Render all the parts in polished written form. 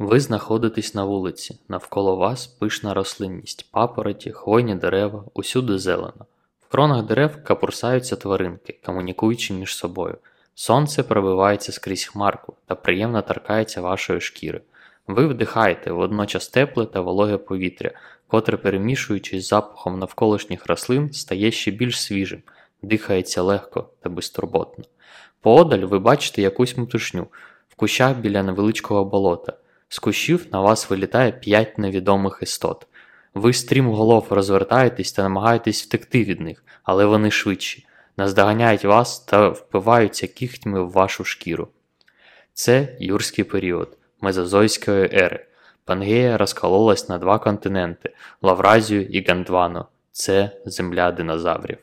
Ви знаходитесь на вулиці, навколо вас пишна рослинність, папороті, хвойні дерева, усюди зелено. В кронах дерев капурсаються тваринки, комунікуючи між собою. Сонце пробивається скрізь хмарку та приємно торкається вашої шкіри. Ви вдихаєте водночас тепле та вологе повітря, котре, перемішуючись з запахом навколишніх рослин, стає ще більш свіжим, дихається легко та безтурботно. Поодаль ви бачите якусь метушню, в кущах біля невеличкого болота. З кущів на вас вилітає 5 невідомих істот. Ви стрімголов розвертаєтесь та намагаєтесь втекти від них, але вони швидші, наздоганяють вас та впиваються кігтями в вашу шкіру. Це юрський період Мезозойської ери. Пангея розкололась на 2 континенти – Лавразію і Гондвану. Це земля динозаврів.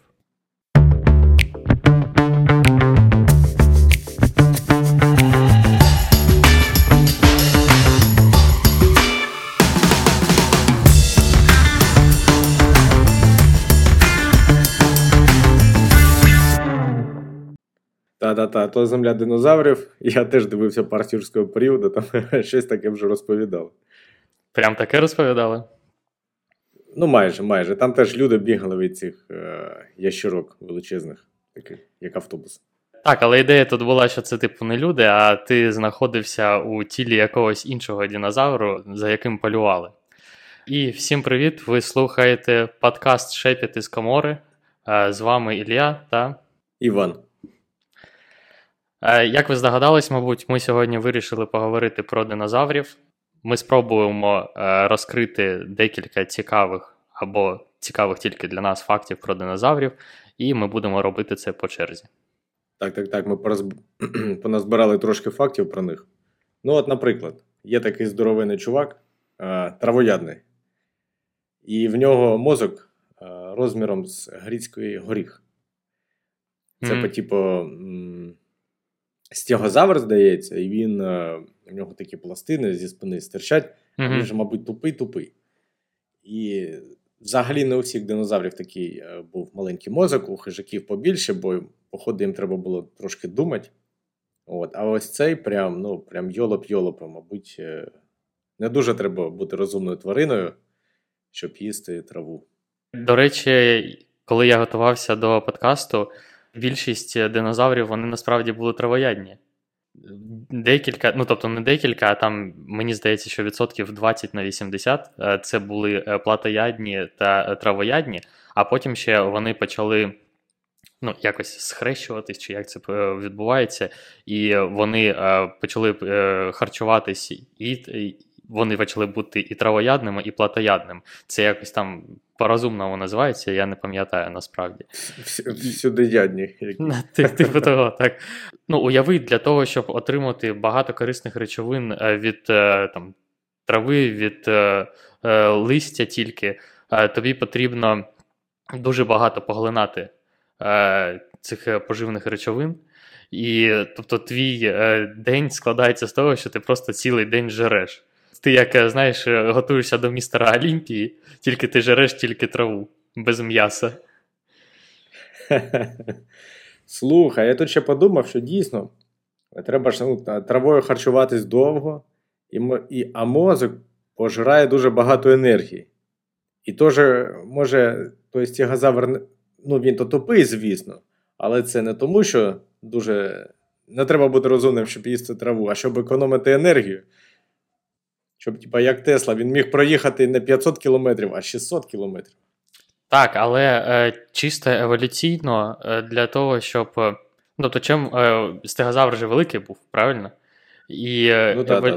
Та-та-та, то земля динозаврів. Я теж дивився «Парк юрського періоду», там щось таке вже розповідали. Прям таке розповідали? Ну, майже. Там теж люди бігали від цих ящерок величезних, таких, як автобус. Так, але ідея тут була, що це типу не люди, а ти знаходився у тілі якогось іншого динозавру, за яким полювали. І всім привіт, ви слухаєте подкаст «Шепіт із Камори». З вами Ілля та... Іван. Як ви здогадались, мабуть, ми сьогодні вирішили поговорити про динозаврів. Ми спробуємо розкрити декілька цікавих або цікавих тільки для нас фактів про динозаврів, і ми будемо робити це по черзі. Так, ми поназбирали трошки фактів про них. Ну от, наприклад, є такий здоровений чувак, травоядний, і в нього мозок розміром з грецький горіх. Це по типу... Стегозавр, здається, і він, у нього такі пластини зі спини стирчать, він же, мабуть, тупий. І взагалі не у всіх динозаврів такий був маленький мозок, у хижаків побільше, бо, походу, їм треба було трошки думати. От. А ось цей прям йолоп-йолопа, мабуть, не дуже треба бути розумною твариною, щоб їсти траву. До речі, коли я готувався до подкасту, більшість динозаврів, вони насправді були травоядні. Не декілька, а там, мені здається, що 20% на 80% це були платоядні та травоядні, а потім ще вони почали якось схрещуватись, чи як це відбувається, і вони почали харчуватись, і вони почали бути і травоядними, і платоядними. Це якось там по-розумному називається, я не пам'ятаю насправді. Всюдиядні. Типу того, так. Уяви, для того, щоб отримати багато корисних речовин від там, трави, від листя тільки, тобі потрібно дуже багато поглинати цих поживних речовин. І, тобто, твій день складається з того, що ти просто цілий день жереш. Ти, як, знаєш, готуєшся до містера Олімпії, тільки ти жереш тільки траву, без м'яса. Слухай, я тут ще подумав, що дійсно треба ж травою харчуватись довго, а мозок пожирає дуже багато енергії. І теж може, той стегозавр, він то тупий, звісно, але це не тому, що дуже не треба бути розумним, щоб їсти траву, а щоб економити енергію. Щоб, як Тесла, він міг проїхати не 500 кілометрів, а 600 кілометрів. Так, але чисто еволюційно для того, щоб... чим стегозавр вже великий був, правильно? І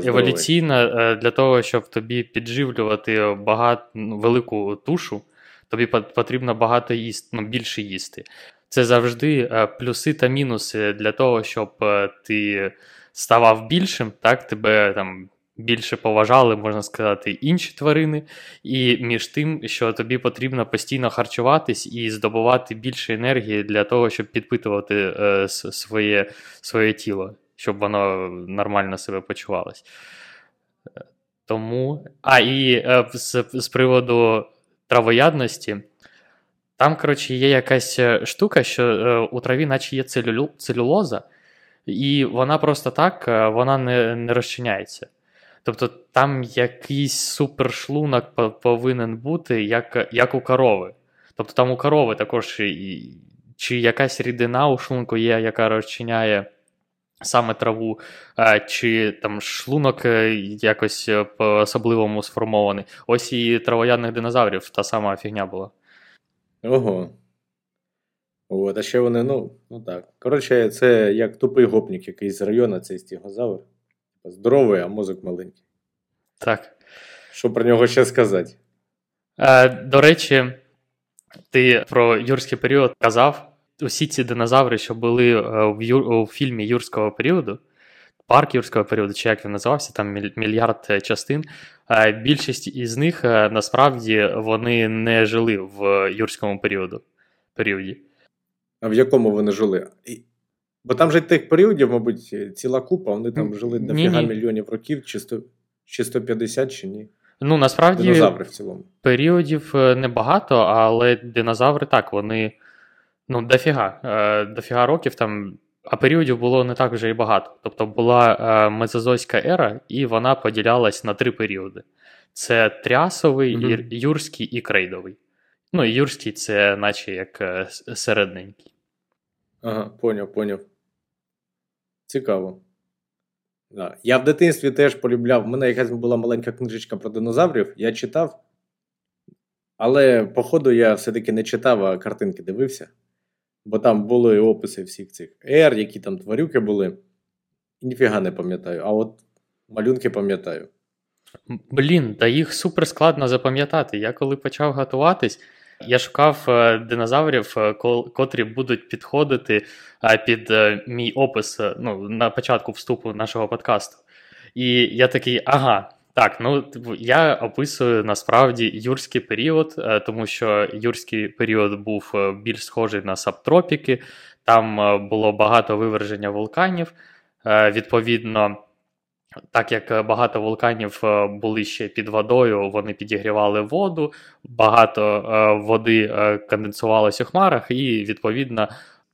еволюційно для того, щоб тобі підживлювати велику тушу, тобі потрібно багато більше їсти. Це завжди плюси та мінуси для того, щоб ти ставав більшим, так, тебе там... більше поважали, можна сказати, інші тварини, і між тим, що тобі потрібно постійно харчуватись і здобувати більше енергії для того, щоб підпитувати своє тіло, щоб воно нормально себе почувалось. Тому... з приводу травоядності, там, коротше, є якась штука, що у траві наче є целюлоза, і вона просто так, вона не розчиняється. Тобто там якийсь супершлунок повинен бути, як у корови. Тобто там у корови також чи якась рідина у шлунку є, яка розчиняє саме траву, чи там шлунок якось по-особливому сформований. Ось і травоядних динозаврів та сама фігня була. Ого. От, а ще вони, ну так. Коротше, це як тупий гопнік якийсь з району, цей стегозавр. Здоровий, а мозок маленький. Так. Що про нього ще сказати? До речі, ти про юрський період казав. Усі ці динозаври, що були у фільмі юрського періоду, парк юрського періоду, чи як він називався, там мільярд частин, більшість із них, насправді, вони не жили в юрському періоді. А в якому вони жили? Бо там же тих періодів, мабуть, ціла купа, вони там жили дофіга мільйонів років, чи 150, чи ні. Ну, насправді, динозаври в цілому. Періодів небагато, але динозаври, так, вони... Ну, дофіга років там, а періодів було не так вже і багато. Тобто була Мезозойська ера, і вона поділялась на 3 періоди. Це Тріасовий, Юрський і Крейдовий. Ну, і Юрський – це наче як середненький. Ага, поняв. Цікаво. Да. Я в дитинстві теж полюбляв. У мене якась була маленька книжечка про динозаврів, я читав, але походу я все-таки не читав, а картинки дивився. Бо там були описи всіх цих ер, які там тварюки були. Ніфіга не пам'ятаю, а от малюнки пам'ятаю. Блін, та їх супер складно запам'ятати. Я коли почав готуватись, я шукав динозаврів, котрі будуть підходити під мій опис, ну, на початку вступу нашого подкасту. І я такий, так, ну, я описую, насправді, юрський період, тому що юрський період був більш схожий на субтропіки, там було багато виверження вулканів, відповідно, так як багато вулканів були ще під водою, вони підігрівали воду, багато води конденсувалося у хмарах і, відповідно,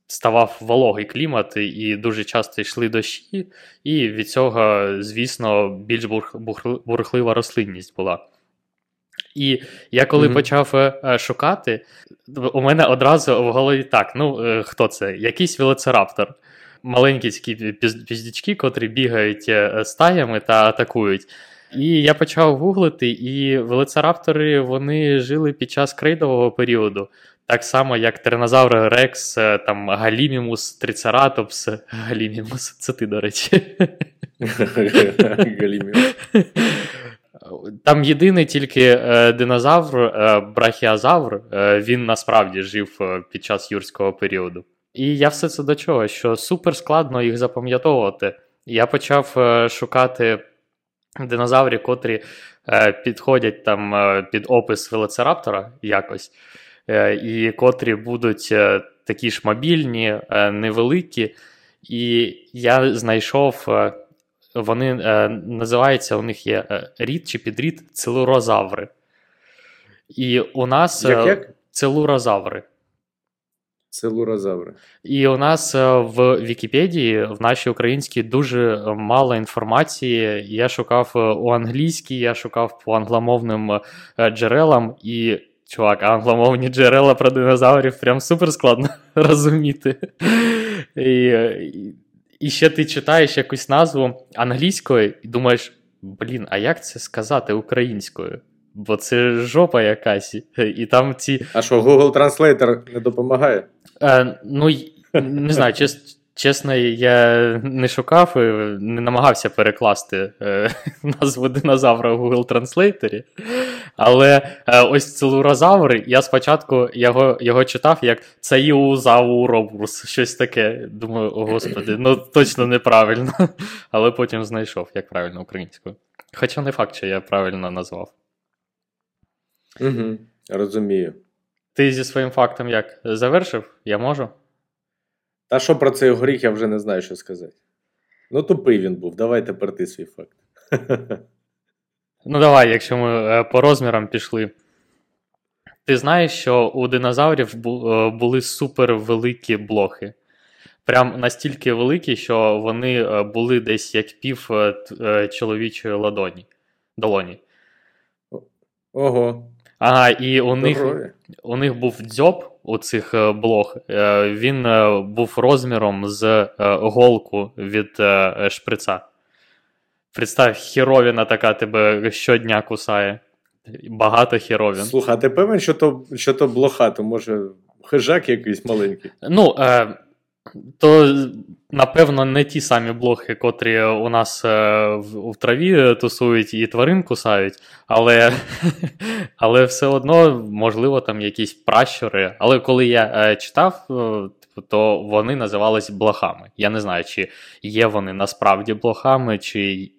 ставав вологий клімат, і дуже часто йшли дощі, і від цього, звісно, більш бурхлива рослинність була. І я коли почав шукати, у мене одразу в голові так, хто це? Якийсь велоцираптор. Маленькі такі піздячки, котрі бігають стаями та атакують. І я почав гуглити, і велоцираптори, вони жили під час крейдового періоду. Так само, як Тиранозавр Рекс, там, Галімімус, Трицератопс. Галімімус, це ти, до речі. Галімімус. Там єдиний тільки динозавр, брахіазавр, він насправді жив під час юрського періоду. І я все це до чого, що супер складно їх запам'ятовувати. Я почав шукати динозаврів, котрі підходять там під опис велоцираптора якось. І котрі будуть такі ж мобільні, невеликі. І я знайшов, вони називаються, у них є рід чи підрід целурозаври. І у нас як? Целурозаври. І у нас в Вікіпедії, в нашій українській, дуже мало інформації. Я шукав у англійській, я шукав по англомовним джерелам і... Чувак, англомовні джерела про динозаврів прям супер складно розуміти. І ще ти читаєш якусь назву англійською і думаєш, блін, а як це сказати українською? Бо це жопа якась. І там ці... А що, Google Translator не допомагає? Не знаю, чесно, я не шукав і не намагався перекласти назву динозавра в Google Translator. Але ось целурозавр, я спочатку його читав як «Цеїузауробус», щось таке. Думаю, о господи, точно неправильно. Але потім знайшов, як правильно українською. Хоча не факт, що я правильно назвав. Угу, розумію. Ти зі своїм фактом як? Завершив? Я можу? Та що про цей горіх, я вже не знаю, що сказати. Ну, тупий він був, давай тепер ти свій факт. Ну, давай, якщо ми по розмірам пішли. Ти знаєш, що у динозаврів були супервеликі блохи. прям настільки великі, що вони були десь як пів чоловічої долоні. Ого. Ага, і у них був дзьоб у цих блох. Він був розміром з голку від шприца. Представ, хіровіна така тебе щодня кусає. Багато хіровін. Слухай, а ти певен, що то блоха? То може хижак якийсь маленький? Ну, то напевно не ті самі блохи, котрі у нас в траві тусують і тварин кусають, але все одно, можливо, там якісь пращури. Але коли я читав, то вони називались блохами. Я не знаю, чи є вони насправді блохами, чи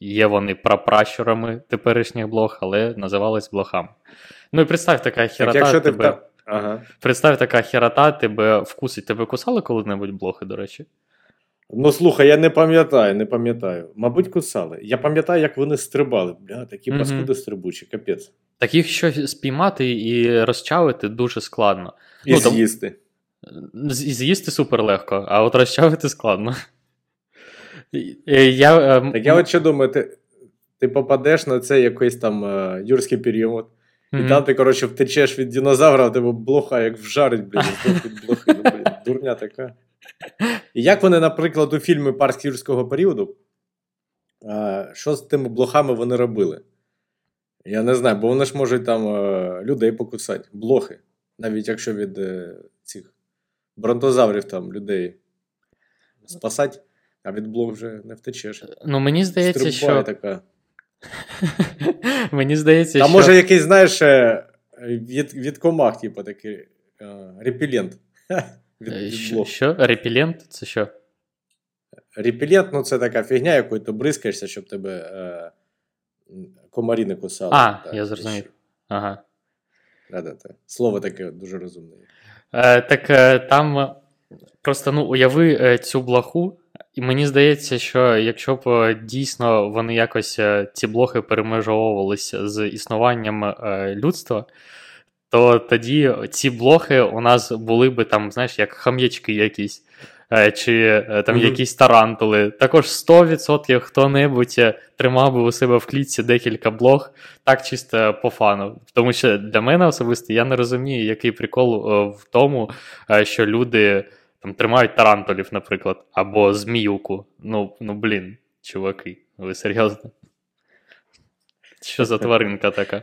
є вони прапращурами теперішніх блох, але називались блохами. Ну і представ, така хірота. Так, якщо тебе... Ага. Представ, така хірота тебе вкусить. Тебе кусали коли-небудь блохи, до речі? Ну, слухай, я не пам'ятаю. Мабуть, кусали. Я пам'ятаю, як вони стрибали. Бля, такі паскуди стрибучі, капець. Так їх щось спіймати і розчавити дуже складно. І з'їсти. З'їсти супер легко, а от розчавити складно. Так я от що думаю, ти попадеш на це якийсь там юрський період, і там ти, коротше, втечеш від динозавра, а тебе блоха як вжарить, блін, від блохи, блін, дурня така. І як вони, наприклад, у фільмі «Парк юрського періоду», що з тими блохами вони робили? Я не знаю, бо вони ж можуть там людей покусати, блохи, навіть якщо від цих бронтозаврів там людей спасати, а від блох вже не втечеш. Ну, мені здається, стрибає що... така. Мені здається, що... Та може якийсь, знаєш, від комах, типу, такий репелент. Що? Репелент? Це що? Репелент, ну це така фігня, якою ти бризкаєшся, щоб тебе комарі не кусали. А, так, я зрозумів. Ага. Да. Слово таке дуже розумне. Так там просто, ну, уяви цю блоху. І мені здається, що якщо б дійсно вони якось, ці блохи, перемежовувалися з існуванням людства, то тоді ці блохи у нас були би там, знаєш, як хам'ячки якісь, чи там якісь тарантули. Також 100% хто-небудь тримав би у себе в клітці декілька блох, так чисто по фану. Тому що для мене особисто я не розумію, який прикол в тому, що люди... Там тримають тарантулів, наприклад, або зміюку. Ну блін, чуваки, ви серйозно? Що за тваринка така?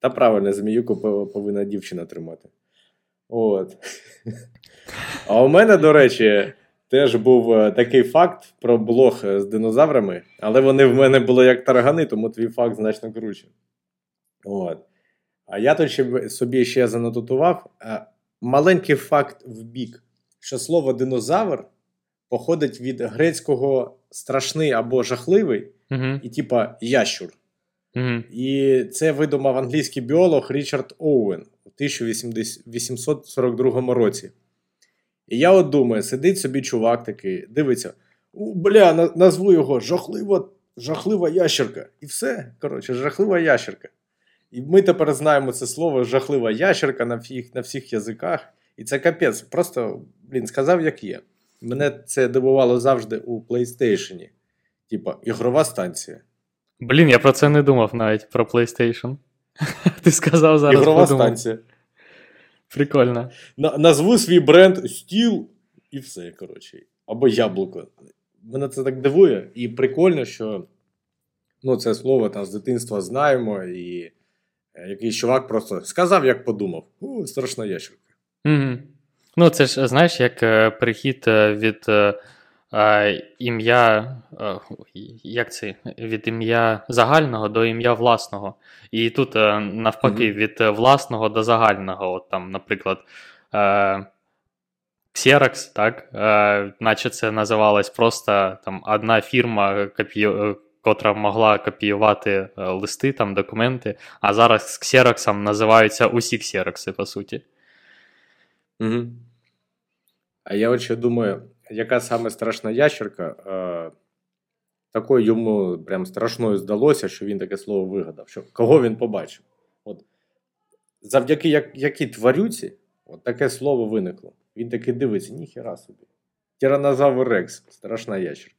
Та правильно, зміюку повинна дівчина тримати. От. А у мене, до речі, теж був такий факт про блох з динозаврами, але вони в мене були як таргани, тому твій факт значно круче. От. А я тут собі ще занотував маленький факт в бік. Що слово «динозавр» походить від грецького «страшний» або «жахливий», і типа «ящур». І це видумав англійський біолог Річард Оуен у 1842 році. І я от думаю, сидить собі чувак такий, дивиться, бля, назву його «жахлива ящерка». І все, коротше, «жахлива ящерка». І ми тепер знаємо це слово «жахлива ящерка» на всіх язиках. І це капець. Просто, блін, сказав, як є. Мене це дивувало завжди у PlayStation. Типа, ігрова станція. Блін, я про це не думав навіть, про PlayStation. Ти сказав, зараз ігрова подумав. Станція. Прикольно. Назву свій бренд «Стіл» і все, коротше. Або «Яблуко». Мене це так дивує. І прикольно, що ну, це слово там з дитинства знаємо. І якийсь чувак просто сказав, як подумав. Страшна ящерка. Mm-hmm. Ну, це ж, знаєш, як перехід від ім'я, як це, від ім'я загального до ім'я власного. І тут навпаки, від власного до загального. От там, наприклад, Xerox, так? Наче це називалось просто там одна фірма котра могла копіювати листи, там, документи, а зараз з ксероксом називаються усі ксерокси, по суті. Угу. А я от ще думаю, яка саме страшна ящерка, такою йому прям страшною здалося, що він таке слово вигадав, що кого він побачив. От. Завдяки якій тварюці От таке слово виникло. Він таки дивиться, ніхера собі. Тиранозавр Рекс, страшна ящерка.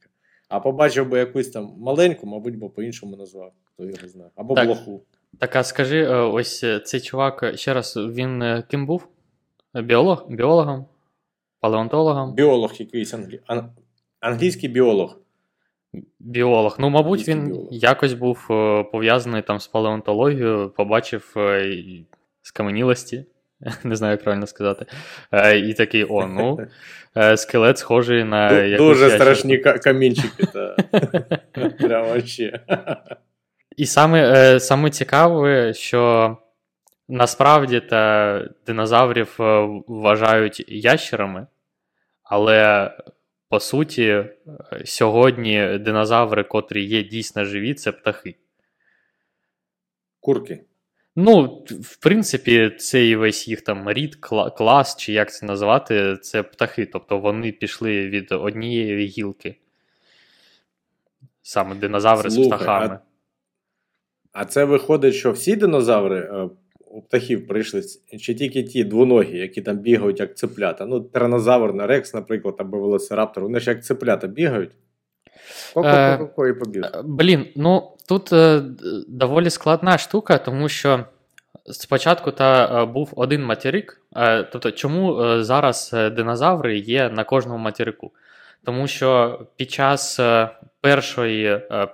А побачив би якусь там маленьку, мабуть, бо по-іншому назвав, хто його знає. Або так, блоху. Так, а скажи, ось цей чувак, ще раз, він ким був? Біолог? Біологом? Палеонтологом? Біолог якийсь, англійський біолог. Біолог. Ну, мабуть, англійський він біолог. Якось був пов'язаний там з палеонтологією, побачив скам'янілості. Не знаю, як правильно сказати. І такий, о, ну, скелет схожий на... Дуже страшні камінчики. Прямо вообще. І саме цікаве, що насправді динозаврів вважають ящерами, але, по суті, сьогодні динозаври, котрі є дійсно живі, це птахи. Курки. Ну, в принципі, цей весь їх там рід, клас, чи як це назвати, це птахи. Тобто вони пішли від однієї гілки. Саме динозаври. Слухай, з птахами. А це виходить, що всі динозаври у птахів прийшли, чи тільки ті двоногі, які там бігають як цеплята? Ну, тиранозавр на Рекс, наприклад, або велоцираптор, вони ж як цеплята бігають. Ко-ко-ко-ко і побіг. Блін, ну... Тут доволі складна штука, тому що спочатку був один материк. Тобто, чому зараз динозаври є на кожному материку? Тому що під час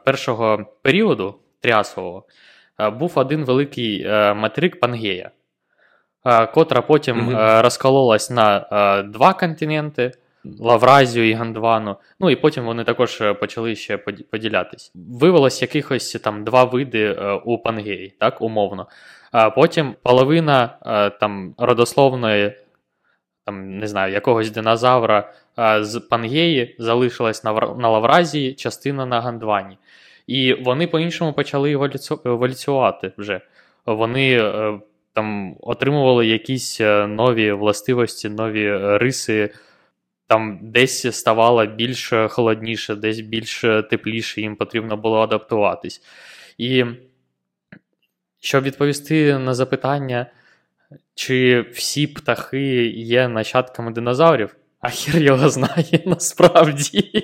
першого періоду Тріасового був один великий материк Пангея, котра потім розкололась на два континенти. Лавразію і Гондвану. Ну, і потім вони також почали ще поділятись. Виявилось якихось там два види у Пангеї, так, умовно. А потім половина там родословної, там, не знаю, якогось динозавра з Пангеї залишилась на Лавразії, частина на Гондвані. І вони по-іншому почали еволюціювати вже. Вони там отримували якісь нові властивості, нові риси. Там десь ставало більш холодніше, десь більш тепліше, їм потрібно було адаптуватись. І щоб відповісти на запитання, чи всі птахи є нащадками динозаврів, а хір його знає насправді,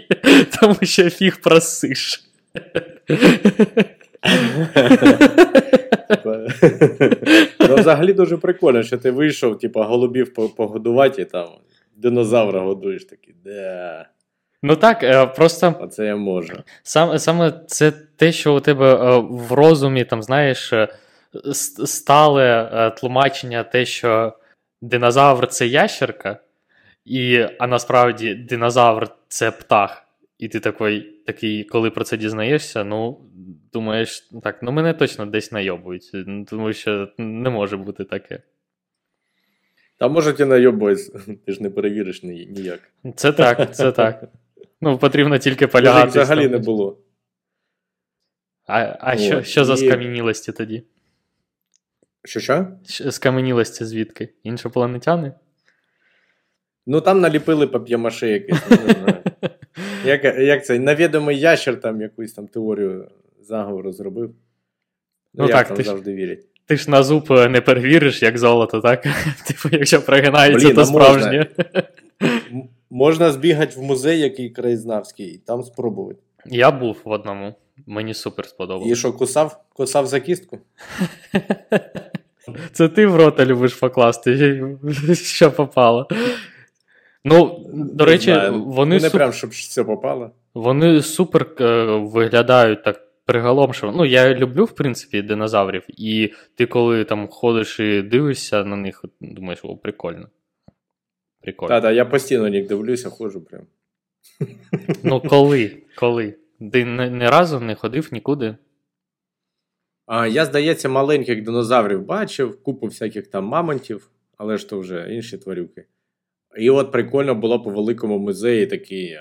тому що фіг просиш. Ну, взагалі дуже прикольно, що ти вийшов, типу, голубів погодувати і там... Динозавра годуєш такий, де. Ну так, просто... А це я можу. Саме це те, що у тебе в розумі, там, знаєш, стале тлумачення те, що динозавр – це ящерка, а насправді динозавр – це птах. І ти такий, коли про це дізнаєшся, ну, думаєш, так, ну мене точно десь найобують, тому що не може бути таке. Та можете найобують, ти ж не перевіриш ніяк. Це так, це так. Ну, потрібно тільки полягатись. Це взагалі не було. А що за скам'янілості тоді? Що? Скам'янілості звідки? Іншопланетяни? Ну, там наліпили пап'є-маше якесь, не знаю. Як це? Невідомий ящер там якусь там теорію заговору зробив. Ну, як там завжди вірять. Ти ж на зуб не перевіриш, як золото, так? Типу, якщо прогинається, то справжнє. Можна збігати в музей, який краєзнавський, і там спробувати. Я був в одному. Мені супер сподобалось. І що, кусав за кістку? Це ти в рота любиш покласти, що попало. Ну, до речі, вони... Не прям, щоб все попало. Вони супер виглядають так. Приголомшив. Ну, я люблю, в принципі, динозаврів. І ти, коли там ходиш і дивишся на них, думаєш, о, прикольно. Прикольно. Та-та, я постійно на них дивлюся, ходжу прям. Ну, коли? Ти ні разу не ходив нікуди? Я, здається, маленьких динозаврів бачив, купу всяких там мамонтів, але ж то вже інші тварюки. І от прикольно було по великому музеї такий...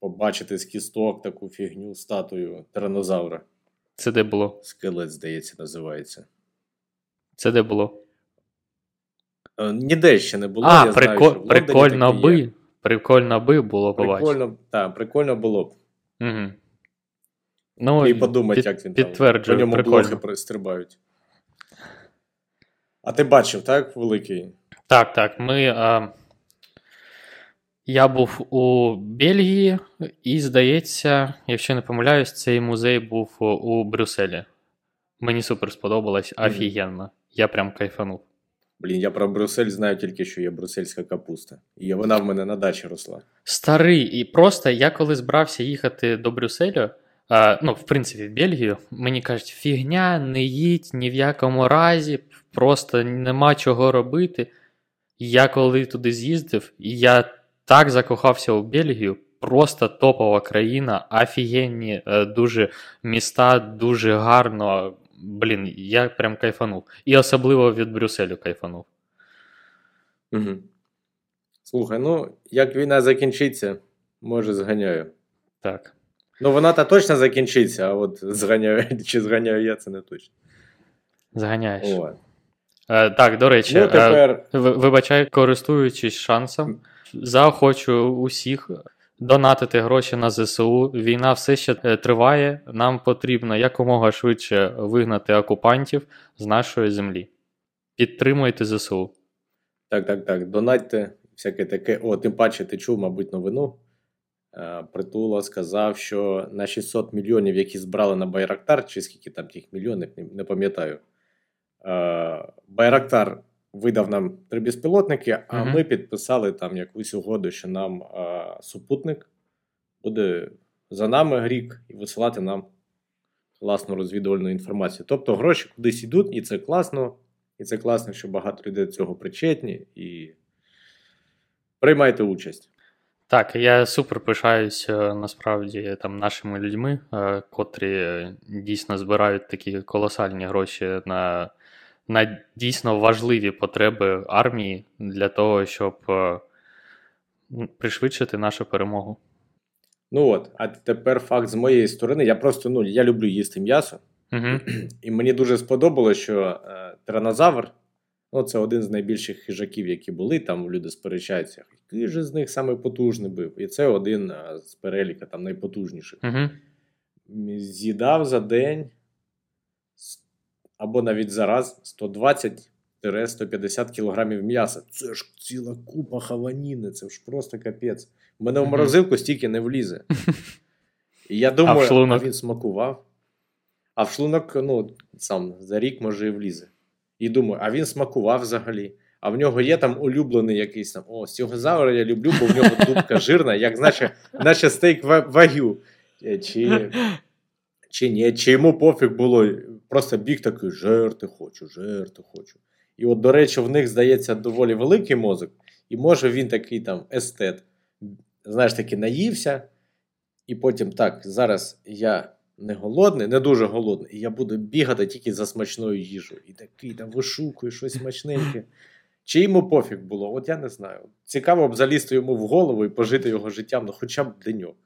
побачити з кісток таку фігню, статую тиранозавра. Це де було? Скелет, здається, називається. Це де було? Ніде ще не було. Я знаю, що в Лондоні таке є. Прикольно би було побачити. Так, прикольно було б. Угу. Ну, і подумати, як він там. Підтверджую, прикольно. По ньому блохи стрибають. А ти бачив, так, великий? Так, так. Я був у Бельгії, і, здається, якщо не помиляюсь, цей музей був у Брюсселі. Мені супер сподобалось, офігенно. Я прям кайфанув. Блін, я про Брюссель знаю тільки, що є брюссельська капуста. І вона в мене на дачі росла. Старий. І просто я коли збирався їхати до Брюсселю, в принципі, в Бельгію, мені кажуть, фігня, не їдь ні в якому разі, просто нема чого робити. Я коли туди з'їздив, і я так закохався у Бельгію, просто топова країна, офігенні дуже міста, дуже гарно. Блін, я прям кайфанув. І особливо від Брюсселю кайфанув. Угу. Слухай, як війна закінчиться, може зганяю. Так. Вона-то точно закінчиться, а от зганяю, чи зганяю я, це не точно. Зганяєш. О. Так, до речі, тепер... вибачаю, користуючись шансом, заохочу усіх донатити гроші на ЗСУ. Війна все ще триває. Нам потрібно якомога швидше вигнати окупантів з нашої землі. Підтримуйте ЗСУ. Так. Донатьте. Всяке таке. Тим паче ти чув, мабуть, новину. Притула сказав, що на 600 мільйонів, які збрали на Байрактар, чи скільки там тих мільйонів, не пам'ятаю. Байрактар видав нам 3 безпілотники, а ми підписали там якусь угоду, що нам супутник буде за нами рік і висилати нам класну розвідувальну інформацію. Тобто гроші кудись йдуть, і це класно. І це класно, що багато людей до цього причетні. І приймайте участь. Так, я супер пишаюсь насправді там нашими людьми, котрі дійсно збирають такі колосальні гроші на дійсно важливі потреби армії для того, щоб пришвидшити нашу перемогу. А тепер факт з моєї сторони. Я просто, я люблю їсти м'ясо. Угу. І мені дуже сподобалося, що тиранозавр, це один з найбільших хижаків, які були, там люди сперечаються, який же з них саме потужний був. І це один з переліка там найпотужніших. Угу. З'їдав за день або навіть зараз 120-150 кілограмів м'яса. Це ж ціла купа хаваніни, це ж просто капець. В мене в морозилку стільки не влізе. І я думаю, він смакував. А в шлунок, сам за рік може і влізе. І думаю, а він смакував взагалі. А в нього є там улюблений якийсь там, стегозавра я люблю, бо в нього дубка жирна, як наче стейк вагю. Чи ні, чи йому пофіг було, просто біг такий, жерти хочу. І от, до речі, в них, здається, доволі великий мозок, і може він такий там естет, знаєш, таки наївся, і потім так, зараз я не голодний, не дуже голодний, і я буду бігати тільки за смачною їжею. І такий там вишукує щось смачненьке. Чи йому пофіг було, я не знаю. Цікаво б залізти йому в голову і пожити його життям, хоча б деньок.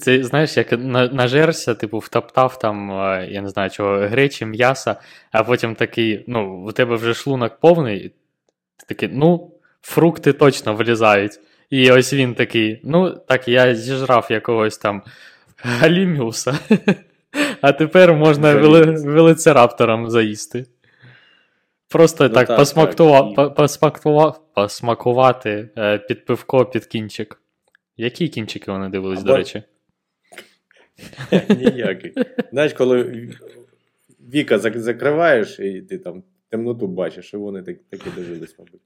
Це, знаєш, як нажерся, втоптав там, я не знаю чого, гречі, м'яса, а потім такий, у тебе вже шлунок повний, ти такий, фрукти точно вилізають. І ось він такий, так я зіжрав якогось там галімімуса, а тепер можна велоцираптором заїсти. Просто посмакувати під пивко, під кінчик. Які кінчики вони дивились, до речі? Ніякий. Знаєш, коли віка закриваєш, і ти там темноту бачиш, і вони такі дивились, мабуть.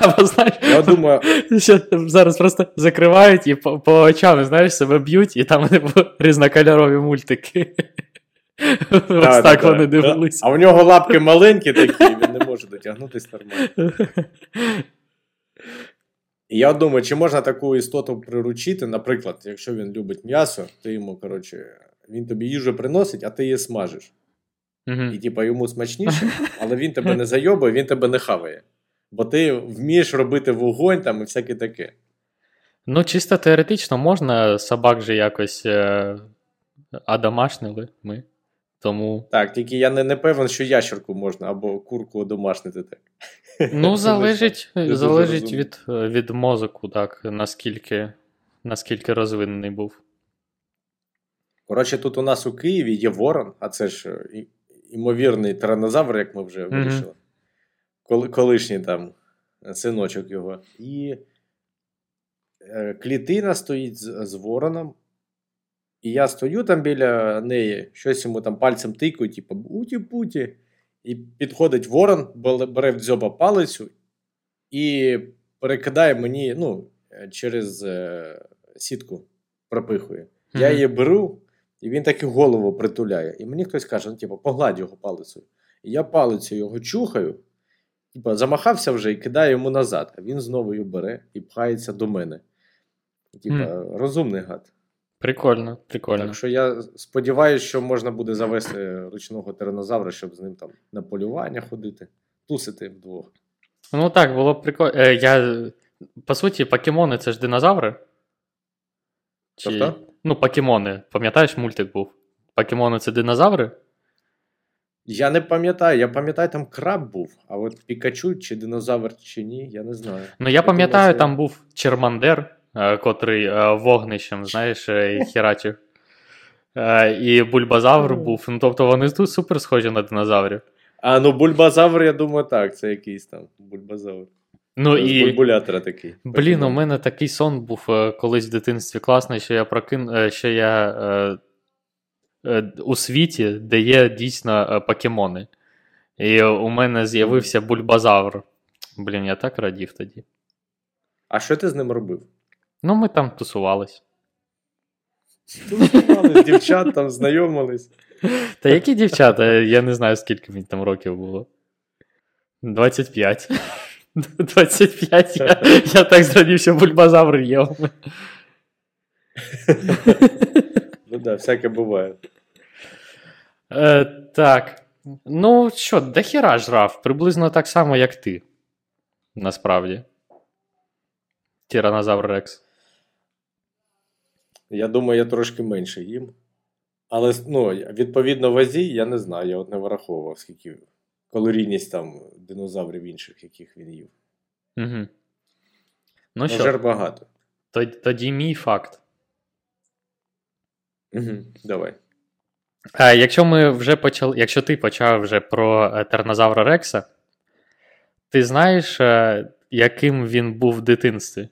Або, знаєш, я думаю... зараз просто закривають і по очам, знаєш, себе б'ють, і там різнокольорові мультики. Ось так вони дивились. А в нього лапки маленькі такі, він не може дотягнутися нормально. І я думаю, чи можна таку істоту приручити, наприклад, якщо він любить м'ясо, ти йому, він тобі їжу приносить, а ти її смажиш. Mm-hmm. І, йому смачніше, але він тебе не зайобує, він тебе не хаває. Бо ти вмієш робити вогонь там і всяке таке. Чисто теоретично можна, собак же якось одомашнили ми. Тому... Так, тільки я не певен, що ящерку можна, або курку одомашнити так. Залежить від мозку, так, наскільки розвинений був. Коротше, тут у нас у Києві є ворон, а це ж імовірний тиранозавр, як ми вже вирішили. колишній там синочок його. І клітина стоїть з вороном. І я стою там біля неї, щось йому там пальцем тикаю, типу буті-путі. І підходить ворон, бере в дзьоба палицю і перекидає мені, ну, через сітку пропихує. Я її беру, і він так і голову притуляє. І мені хтось каже, ну, типу, погладь його палицею. І я палицею його чухаю, типу, замахався вже і кидаю йому назад. А він знову її бере і пхається до мене. Типу, розумний гад. Прикольно, прикольно. Так що я сподіваюся, що можна буде завести ручного тиранозавра, щоб з ним там на полювання ходити, тусити вдвох. Ну так, було б прикольно. По суті, покемони – це ж динозаври? Чи... Тобто? Ну, покемони. Пам'ятаєш, мультик був? Покемони – це динозаври? Я не пам'ятаю. Я пам'ятаю, там краб був. А от Пікачу чи динозавр, чи ні, я не знаю. Ну, я пам'ятаю, там був Чермандер, котрий вогнищем, знаєш, і херачив. І бульбазавр був. Ну, тобто вони тут супер схожі на динозаврів. А, ну, бульбазавр, я думаю, так, це якийсь там бульбазавр. Ну, і... бульбулятора такий. Блін, у мене такий сон був колись в дитинстві класний, що я у світі, де є дійсно покемони. І у мене з'явився бульбазавр. Блін, я так радів тоді. А що ти з ним робив? Ну, ми там тусувались. Тусувались, дівчат там знайомились. Та які дівчата? Я не знаю, скільки мені там років було. 25. 25. Я так зрадів, що бульбазавр є. Ну да, всяке буває. Так. Ну що, до хіра жрав. Приблизно так само, як ти. Насправді. Тиранозавр Рекс. Я думаю, я трошки менше їм. Але, ну, відповідно вазі, я не знаю, я от не враховував, скільки калорійність там динозаврів інших, яких він їв. Угу. Ну що, жер багато. Тоді мій факт. Угу. Давай. А, якщо ти почав вже про Тиранозавра Рекса, ти знаєш, яким він був в дитинстві?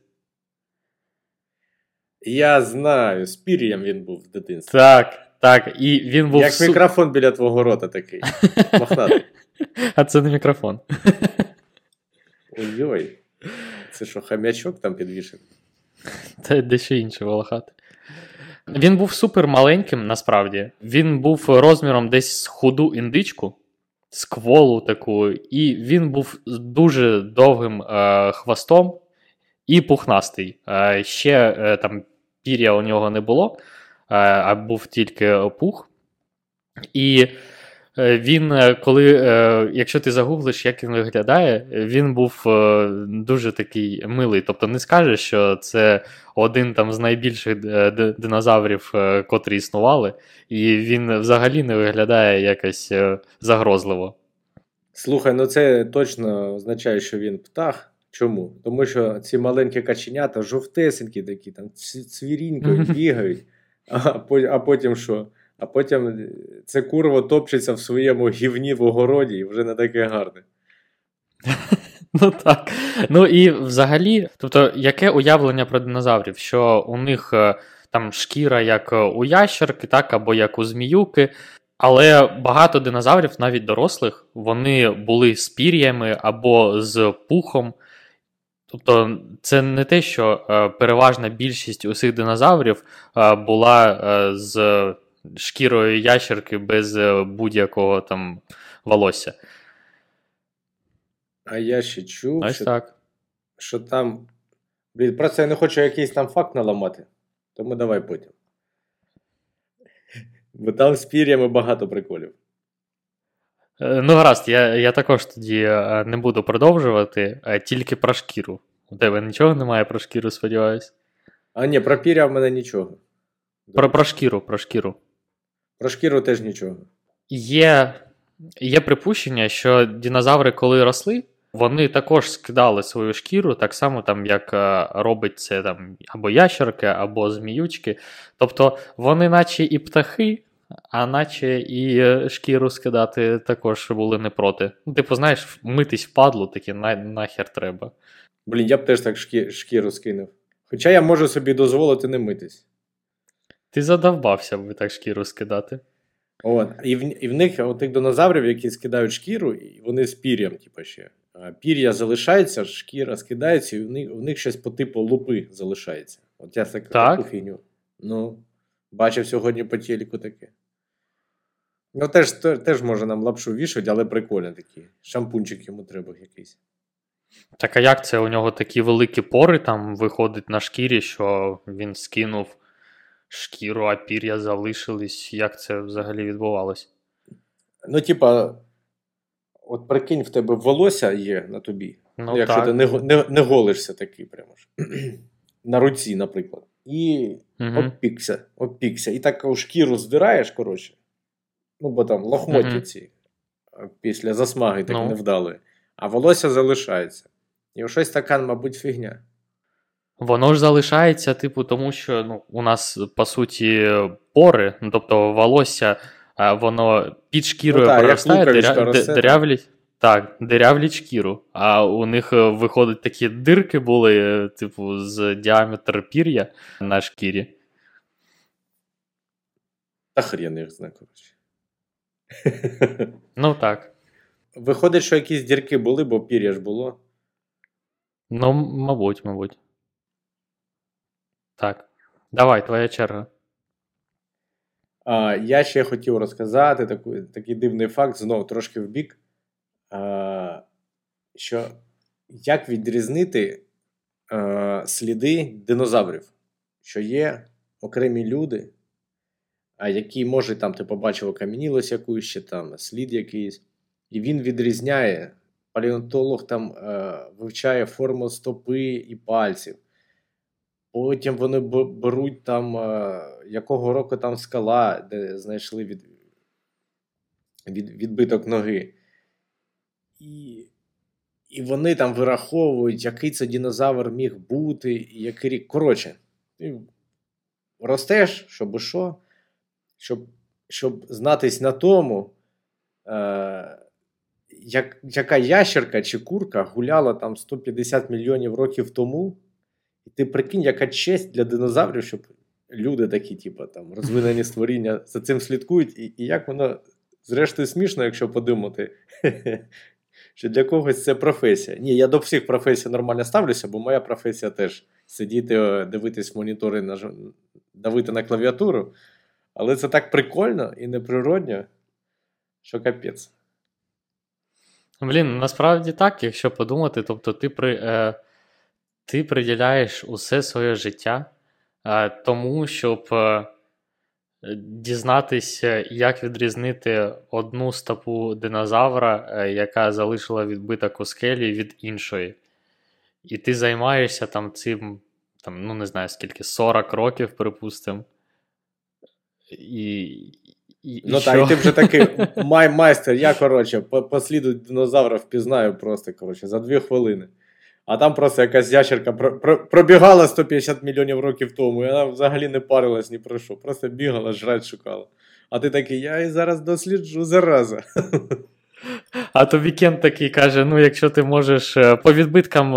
Я знаю, з пір'ям він був в дитинстві. Так, і він був... Як мікрофон біля твого рота такий. Мохнатий. А це не мікрофон. Ой-ой. Це що, хам'ячок там підвішений? Та дещо інше волохати. Він був супер маленьким, насправді. Він був розміром десь з худу індичку. Скволу таку, і він був дуже довгим хвостом і пухнастий. Ще там пір'я у нього не було, а був тільки пух. І він, якщо ти загуглиш, як він виглядає, він був дуже такий милий. Тобто не скажеш, що це один там з найбільших динозаврів, котрі існували, і він взагалі не виглядає якось загрозливо. Слухай, ну це точно означає, що він птах. Чому? Тому що ці маленькі каченята жовтесенькі такі, там цвірінькою бігають, а потім що? А потім це курво топчеться в своєму гівні в огороді і вже не таке гарне. Ну так. Ну і взагалі, тобто, яке уявлення про динозаврів? Що у них там шкіра як у ящерки, так, або як у зміюки. Але багато динозаврів, навіть дорослих, вони були з пір'ями або з пухом. Тобто це не те, що переважна більшість усіх динозаврів була з шкірою ящерки без будь-якого там волосся. А я ще чув, що там... Блін, просто я не хочу якийсь там факт наламати. Тому давай потім. Бо там з пір'ями багато приколів. Ну, гаразд, я також тоді не буду продовжувати, тільки про шкіру. У тебе нічого немає про шкіру, сподіваюся? А ні, про пір'я в мене нічого. Про шкіру. Про шкіру теж нічого. Є припущення, що динозаври, коли росли, вони також скидали свою шкіру, так само, там, як робить це там, або ящерки, або зміючки. Тобто вони наче і птахи, А наче і шкіру скидати також були не проти. Типу, знаєш, митись в падлу таке нахер треба. Блін, я б теж так шкіру скинув. Хоча я можу собі дозволити не митись. Ти задовбався б так шкіру скидати. От. І в них, от тих динозаврів, які скидають шкіру, вони з пір'ям, типу, ще. Пір'я залишається, шкіра скидається, і в них щось по типу лупи залишається. От я так? Таку фігню. Ну, бачив сьогодні по телеку таке. Ну, теж може нам лапшу вішати, але прикольно такий. Шампунчик йому треба якийсь. Так, а як це? У нього такі великі пори там виходить на шкірі, що він скинув шкіру, а пір'я залишились. Як це взагалі відбувалось? Ну, типа, от прикинь, в тебе волосся є на тобі. Ну, якщо так. Ти не голишся такий прямо ж. На руці, наприклад. І обпікся. І так шкіру здираєш, коротше. Ну, бо там лохмоті ці після засмаги так невдалої. А волосся залишається. І щось така, мабуть, фігня. Воно ж залишається, типу, тому що у нас, по суті, пори, тобто волосся, воно під шкірою проростає, дирявлять шкіру. А у них виходять такі дирки були, типу, з діаметр пір'я на шкірі. Та хрен їх знає, коротше. Ну так. Виходить, що якісь дірки були, бо пір'я ж було. Ну, мабуть. Так. Давай, твоя черга. Я ще хотів розказати такий дивний факт, знову трошки вбік, що як відрізнити сліди динозаврів, що є окремі люди, а який, може, там ти побачив окам'янілость якусь, ще там слід якийсь. І він відрізняє, палеонтолог там вивчає форму стопи і пальців. Потім вони беруть там, якого року там скала, де знайшли відбиток ноги. І вони там вираховують, який це динозавр міг бути, і який рік. Коротше, ростеш, щоб що. Щоб знатись на тому, яка ящерка чи курка гуляла там 150 мільйонів років тому, і ти прикинь, яка честь для динозаврів, щоб люди такі, типу, там, розвинені створіння за цим слідкують, і як воно, зрештою, смішно, якщо подумати, що для когось це професія. Ні, я до всіх професій нормально ставлюся, бо моя професія теж сидіти, дивитись монітори, давити на клавіатуру. Але це так прикольно і неприродно, що капець. Блін, насправді так, якщо подумати, тобто ти приділяєш усе своє життя тому, щоб дізнатися, як відрізнити одну стопу динозавра, яка залишила відбиток у скелі від іншої. І ти займаєшся там цим, там, ну не знаю скільки, 40 років, припустимо. Ну так, і ти вже такий майстер, я, коротше, по сліду динозавра впізнаю просто, коротше, за 2 хвилини. А там просто якась ящерка пробігала 150 мільйонів років тому, і вона взагалі не парилась ні про що, просто бігала, жрать шукала. А ти такий, я і зараз досліджу, зараза. А тобі Кен такий каже, ну якщо ти можеш по відбиткам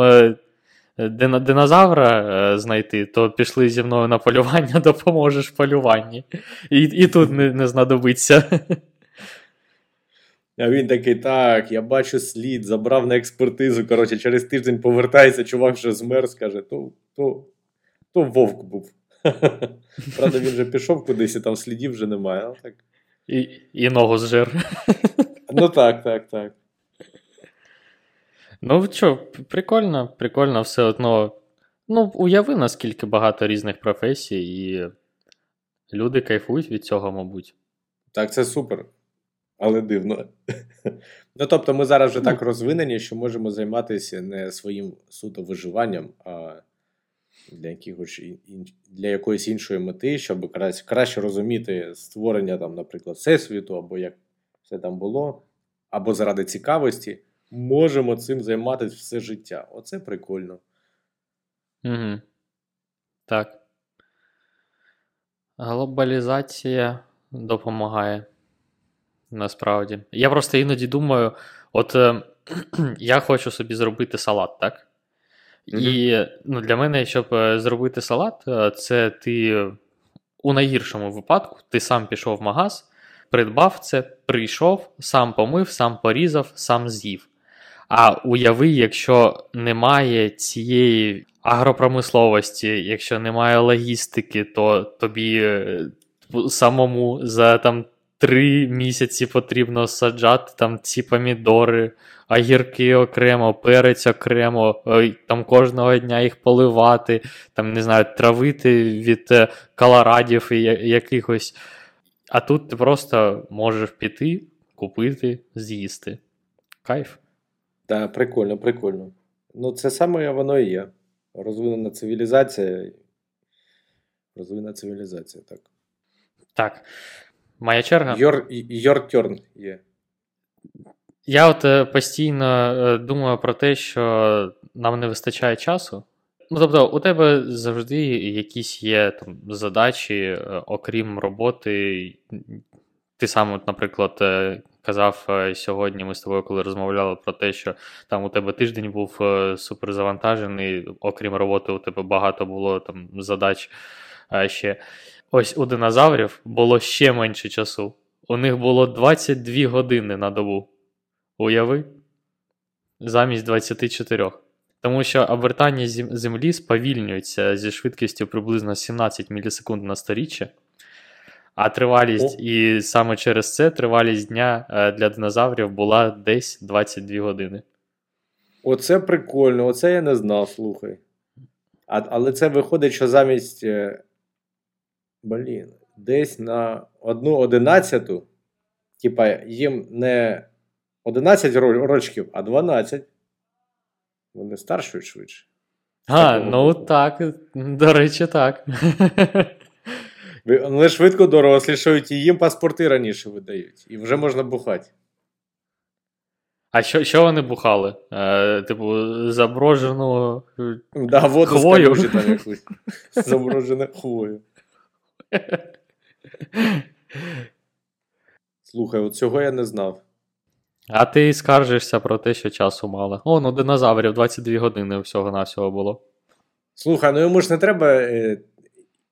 динозавра знайти, то пішли зі мною на полювання, допоможеш в полюванні. І тут не знадобиться. А він такий, так, я бачу слід, забрав на експертизу, коротше, через тиждень повертається, чувак вже змерз, каже, то вовк був. Правда, він вже пішов кудись, і там слідів вже немає. Але так. І ногу зжер. Ну так. Ну, що, прикольно все одно. Ну, уяви, наскільки багато різних професій, і люди кайфують від цього, мабуть. Так, це супер, але дивно. Ну, тобто, ми зараз вже так розвинені, що можемо займатися не своїм суто виживанням, а для якоїсь іншої мети, щоб краще розуміти створення, там, наприклад, всесвіту, або як все там було, або заради цікавості. Можемо цим займатися все життя. Оце прикольно. Угу. Так. Глобалізація допомагає. Насправді. Я просто іноді думаю, от я хочу собі зробити салат, так? І ну, для мене, щоб зробити салат, це ти у найгіршому випадку, ти сам пішов в магаз, придбав це, прийшов, сам помив, сам порізав, сам з'їв. А уяви, якщо немає цієї агропромисловості, якщо немає логістики, то тобі самому за там 3 місяці потрібно саджати там ці помідори, огірки окремо, перець окремо, там кожного дня їх поливати, там, не знаю, травити від колорадів і якихось. А тут ти просто можеш піти, купити, з'їсти. Кайф. Так, прикольно, прикольно. Ну, це саме воно і є. Розвинена цивілізація, так. Так. Моя черга? Your turn є. Yeah. Я от постійно думаю про те, що нам не вистачає часу. Ну, тобто, у тебе завжди якісь є там задачі, окрім роботи. Ти сам, от, наприклад, казав сьогодні, ми з тобою коли розмовляли про те, що там у тебе тиждень був суперзавантажений, окрім роботи у тебе багато було там задач ще. Ось у динозаврів було ще менше часу. У них було 22 години на добу. Уяви? Замість 24. Тому що обертання Землі сповільнюється зі швидкістю приблизно 17 мілісекунд на сторіччя. А тривалість, і саме через це тривалість дня для динозаврів була десь 22 години. Оце прикольно, оце я не знав, слухай. Але це виходить, що замість... Блін, десь на 1/11, типа їм не 11 рочків, а 12. Вони старшують швидше. А, ну так, до речі, так. Вони швидко дорослішають, і їм паспорти раніше видають, і вже можна бухати. А що вони бухали? Типу, заброжену хвою? Заброжену хвою. Слухай, от цього я не знав. А ти скаржишся про те, що часу мало. О, ну динозаврів 22 години всього-навсього було. Слухай, ну йому ж не треба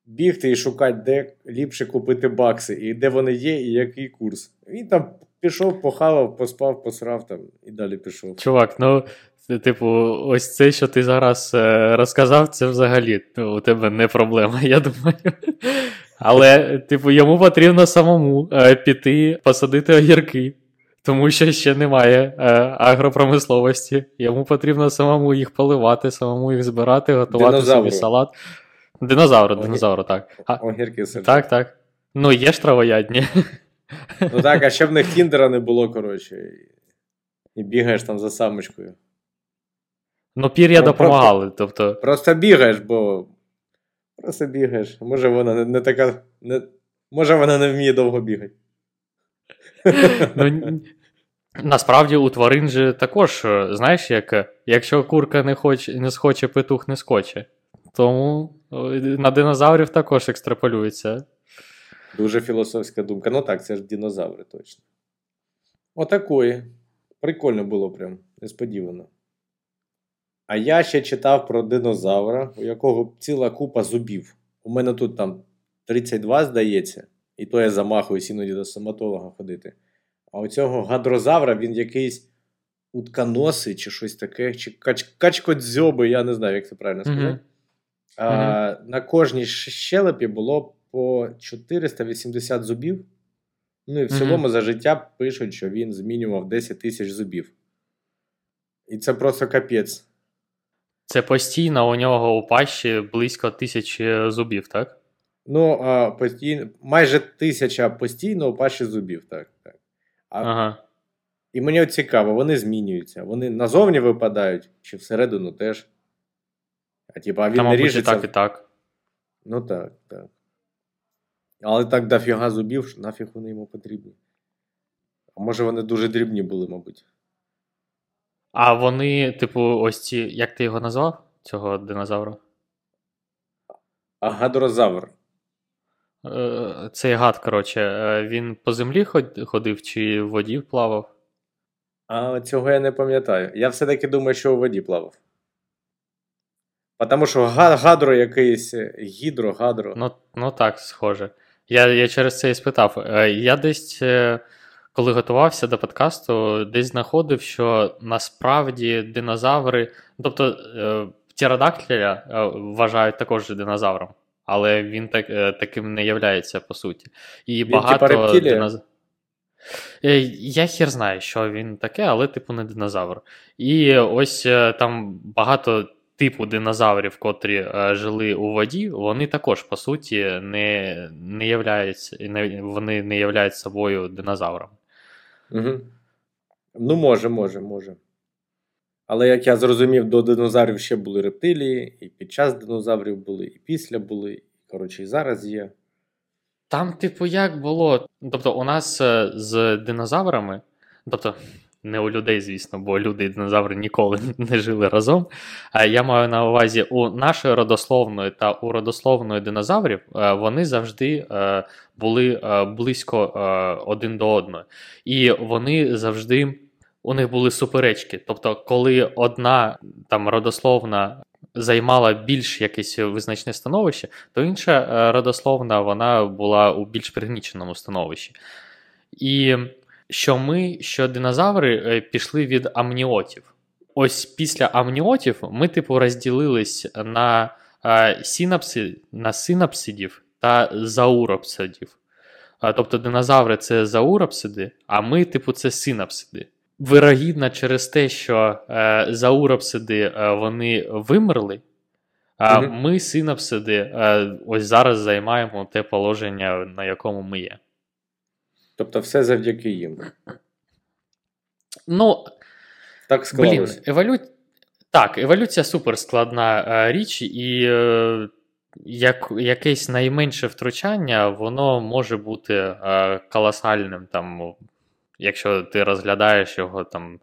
бігти і шукати, де ліпше купити бакси, і де вони є, і який курс. Він там пішов, похавав, поспав, посрав там і далі пішов. Чувак, ну, типу, ось це, що ти зараз розказав, це взагалі у тебе не проблема, я думаю. Але, типу, йому потрібно самому піти, посадити огірки, тому що ще немає агропромисловості. Йому потрібно самому їх поливати, самому їх збирати, готувати динозавру. Собі салат. Динозавру, так. Огірки собі. Так. Ну, є ж травоядні. Ну так, а ще в них Тіндера не було, коротше. І бігаєш там за самочкою. Ну, пір'я допомагали, тобто... Просто бігаєш. Може вона не така... Може вона не вміє довго бігати. Ну, насправді у тварин же також, знаєш, як, якщо курка не схоче, петух не скоче. Тому на динозаврів також екстраполюється. Дуже філософська думка. Ну так, це ж динозаври, точно. Отакої. Прикольно було прям, несподівано. А я ще читав про динозавра, у якого ціла купа зубів. У мене тут там 32, здається, і то я замахуюсь іноді до стоматолога ходити. А у цього гадрозавра він якийсь утконоси чи щось таке, чи качкодзьоби, я не знаю, як це правильно сказати. На кожній щелепі було по 480 зубів. Ну і в цілому за життя пишуть, що він змінював 10 тисяч зубів. І це просто капець. Це постійно у нього у пащі близько 1000 зубів, так? Ну, майже 1000 постійно у пащі зубів, так. Ага. І мені цікаво, вони змінюються. Вони назовні випадають, чи всередину теж. А він не ріжеться. Мабуть, так і так. Ну, так. Але так дофіга зубів, нафіг вони йому потрібні. А може вони дуже дрібні були, мабуть. А вони, типу, ось ці, як ти його назвав, цього динозавра? Гадрозавр. Цей гад, коротше, він по землі ходив чи в воді плавав? А, цього я не пам'ятаю. Я все-таки думаю, що у воді плавав. Тому що гадро якийсь, гідро. Ну так, схоже. Я через це і спитав. Я десь, коли готувався до подкасту, десь знаходив, що насправді динозаври, тобто птеродактиля вважають також динозавром, але він таким не являється, по суті. І він багато динозаврів. Я хір знаю, що він таке, але типу не динозавр. І ось там багато типу динозаврів, котрі жили у воді, вони також, по суті, не являють собою динозавром. Угу. Ну, може. Але, як я зрозумів, до динозаврів ще були рептилії, і під час динозаврів були, і після були, і, коротше, і зараз є. Там, типу, як було? Тобто, у нас з динозаврами, тобто, не у людей, звісно, бо люди і динозаври ніколи не жили разом. Я маю на увазі, у нашої родословної та у родословної динозаврів вони завжди були близько один до одного. І вони завжди, у них були суперечки. Тобто, коли одна там родословна займала більш якесь визначне становище, то інша родословна, вона була у більш пригніченому становищі. І що динозаври пішли від амніотів. Ось після амніотів ми, типу, розділились на синапсидів та зауропсидів. Тобто динозаври – це зауропсиди, а ми, типу, це синапсиди. Вирогідно через те, що зауропсиди, вони вимерли, а ми, синапсиди, ось зараз займаємо те положення, на якому ми є. Тобто все завдяки їм. Ну, так склалося. Блін, еволюція суперскладна річ, і якесь найменше втручання, воно може бути колосальним, там, якщо ти розглядаєш його там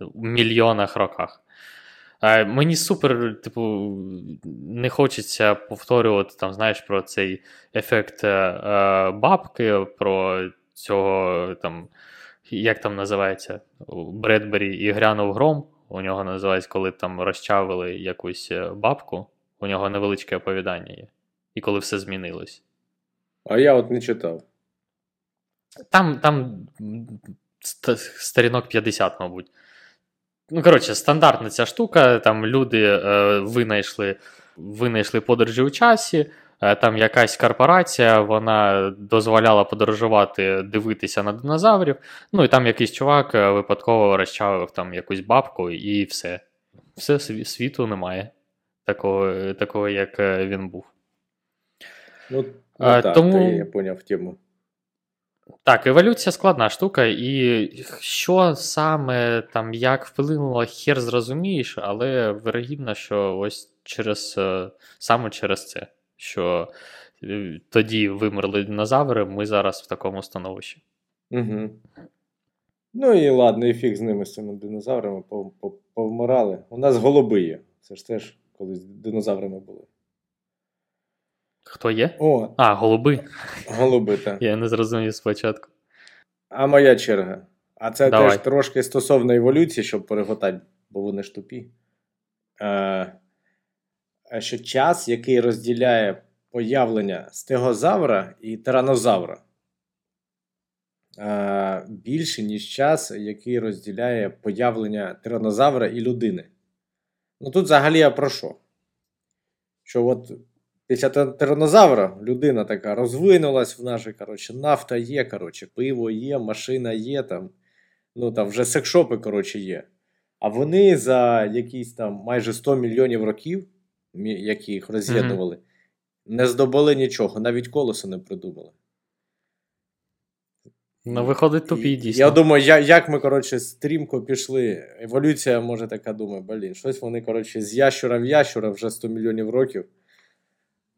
в мільйонах роках. Мені супер, типу, не хочеться повторювати, там, знаєш, про цей ефект бабки, про цього, там, як там називається, Бредбері і грянув гром, у нього називається, коли там розчавили якусь бабку, у нього невеличке оповідання є, і коли все змінилось. А я от не читав. Там сторінок 50, мабуть. Ну, коротше, стандартна ця штука, там люди винайшли подорожі у часі, там якась корпорація, вона дозволяла подорожувати, дивитися на динозаврів, ну і там якийсь чувак випадково розчавив там якусь бабку і все. Все, світу немає такого як він був. Ну, так, тому... я поняв тему. Так, еволюція складна штука, і що саме там як вплинуло, хер зрозумієш, але вирогідно, що ось через це, що тоді вимерли динозаври, ми зараз в такому становищі. Угу. Ну і ладно, і фіг з ними, з цими динозаврами, повмирали. У нас голуби є, це ж теж колись динозаврами були. Хто є? О, голуби. Голуби, так. Я не зрозумів спочатку. А моя черга. А це Давай. Теж трошки стосовно еволюції, щоб переготати, бо вони ж тупі. Що час, який розділяє появлення стегозавра і тиранозавра, більше, ніж час, який розділяє появлення тиранозавра і людини. Ну тут взагалі я про що? Що от після тиранозавра людина така розвинулась в нашій, коротше, нафта є, коротше, пиво є, машина є, там, ну там вже секшопи, коротше, є. А вони за якісь там майже 100 мільйонів років, які їх роз'єднували, не здобули нічого, навіть колеса не придумали. Ну, виходить тупі, дійсно. Я думаю, як ми, коротше, стрімко пішли, еволюція, може, така думає, щось вони, коротше, з ящура в ящура вже 100 мільйонів років.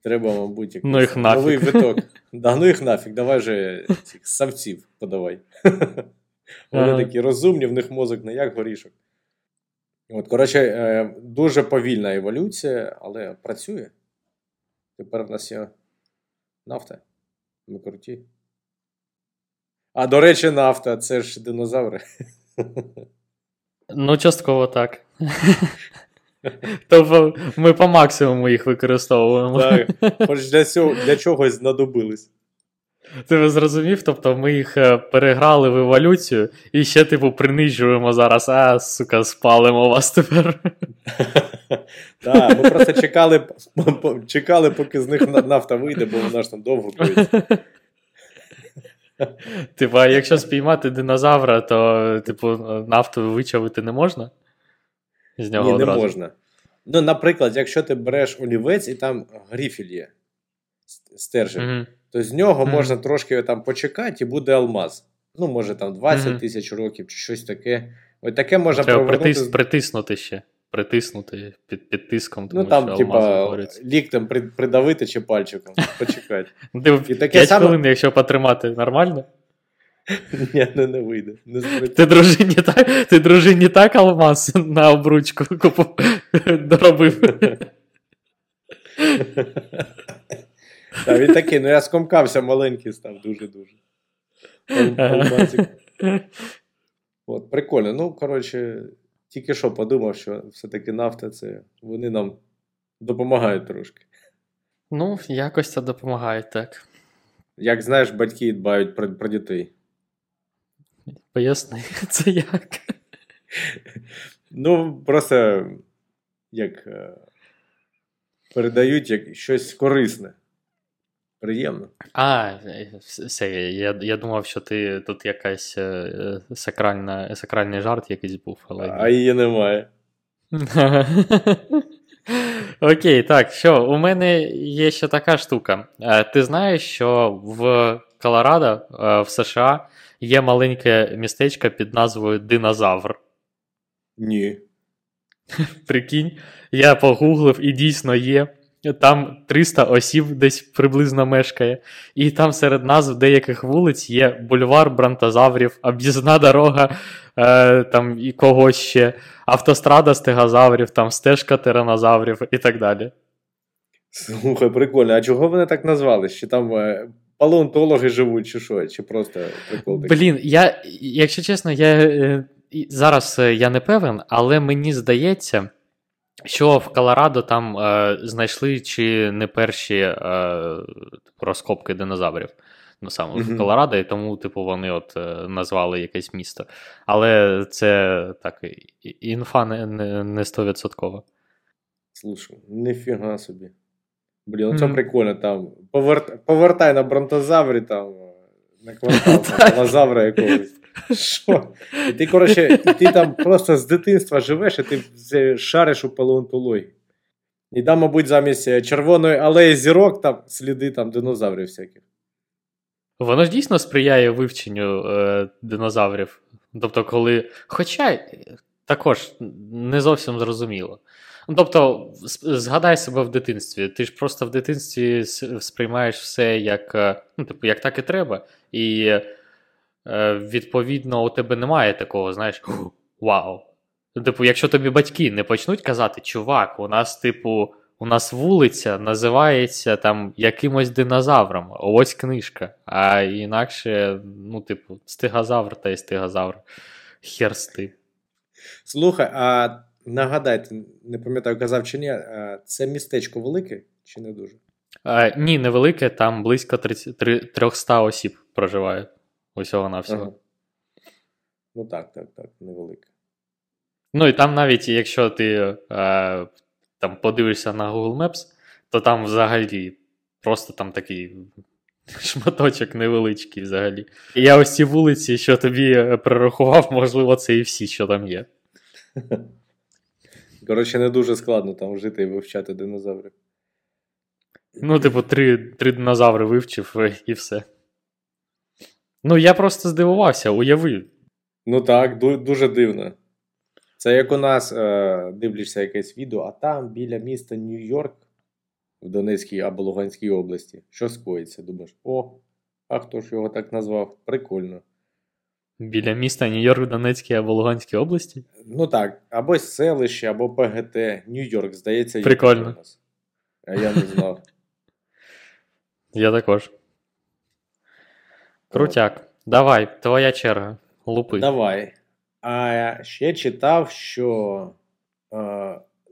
Треба, мабуть, якийсь новий виток. Да, ну їх нафіг, давай же цих самців подавай. Вони такі розумні, в них мозок не як горішок. От, коротше, дуже повільна еволюція, але працює. Тепер в нас є нафта. Ми круті. А, до речі, нафта, це ж динозаври. Ну, частково так. Тобто ми по максимуму їх використовуємо. Так, хоч для чогось знадобились. Ти зрозумів? Тобто ми їх переграли в еволюцію і ще, типу, принижуємо зараз. А, сука, спалимо вас тепер. Так, ми просто чекали, поки з них нафта вийде, бо вона ж там довго кується. Типа, якщо спіймати динозавра, то, типу, нафту вичавити не можна? З нього одразу? Ні, не можна. Ну, наприклад, якщо ти береш олівець і там гріфель є, стержень, то з нього можна трошки там почекати і буде алмаз. Ну, може там 20 тисяч років чи щось таке. Ось таке можна провернути. Треба притиснути ще. Притиснути під тиском, тому ну, там, що алмази говорять. Ліктем придавити чи пальчиком, почекати. 5 хвилин, якщо потримати, нормально? Ні, не вийде. Ти дружині так алмаз на обручку доробив? Так, він такий, ну я скомкався, маленький став дуже-дуже. Алмазик. От, прикольно, ну, коротше... Тільки що подумав, що все-таки нафта, це вони нам допомагають трошки. Ну, якось це допомагає, так. Як знаєш, батьки дбають про дітей. Поясни, це як? Ну, просто як передають як щось корисне. Приємно. А, все, я думав, що ти тут якась сакральний жарт якийсь був. Але... А її немає. Окей, так, що, у мене є ще така штука. Ти знаєш, що в Колорадо, в США, є маленьке містечко під назвою Динозавр? Ні. Прикинь, я погуглив і дійсно є. Там 300 осіб десь приблизно мешкає. І там серед назв деяких вулиць є бульвар бронтозаврів, об'їзна дорога там і когось ще, автострада стегозаврів, там стежка тиранозаврів і так далі. Слухай, прикольно. А чого вони так назвали? Чи там палеонтологи живуть, чи що? Чи просто прикол такий? Блін, якщо чесно, зараз я не певен, але мені здається... Що в Колорадо там знайшли чи не перші розкопки динозаврів. Ну, саме в Колорадо, і тому, типу, вони от назвали якесь місто. Але це так, інфа не 100%. Слушай, ніфіга собі. Блін, оце прикольно там. Повертай на бронтозаврі там, на квартал, там, лазавра якогось. Що? І ти, коротше, ти там просто з дитинства живеш, і ти шариш у палеонтології. І там, мабуть, замість червоної алеї зірок, там сліди там динозаврів всяких. Воно ж дійсно сприяє вивченню динозаврів. Тобто, коли... Хоча також не зовсім зрозуміло. Тобто, згадай себе в дитинстві. Ти ж просто в дитинстві сприймаєш все як, ну, типу, як так і треба. І... відповідно, у тебе немає такого, знаєш, вау. Типу, якщо тобі батьки не почнуть казати, чувак, у нас, типу, у нас вулиця називається там якимось динозавром, ось книжка, а інакше, ну, типу, стегозавр та й стегозавр. Хер з тим. Слухай, а нагадай, не пам'ятаю, казав чи ні, це містечко велике чи не дуже? Ні, не велике, там близько 300 осіб проживає. Усього-навсього. Ага. Ну так, невелике. Ну і там навіть, якщо ти там подивишся на Google Maps, то там взагалі просто там такий шматочок невеличкий взагалі. І я ось ці вулиці, що тобі прорахував, можливо, це і всі, що там є. Коротше, не дуже складно там жити і вивчати динозаври. Ну, типу, три динозаври вивчив і все. Ну, я просто здивувався, уяви. Ну так, дуже дивно. Це як у нас, дивлюся якесь відео, а там біля міста Нью-Йорк в Донецькій або Луганській області. Що скоїться? Думаєш, а хто ж його так назвав? Прикольно. Біля міста Нью-Йорк в Донецькій або Луганській області? Ну так, або селище, або ПГТ. Нью-Йорк, здається, прикольно. А я не знав. Я також. Крутяк. Давай, твоя черга. Лупи. Давай. А ще читав, що...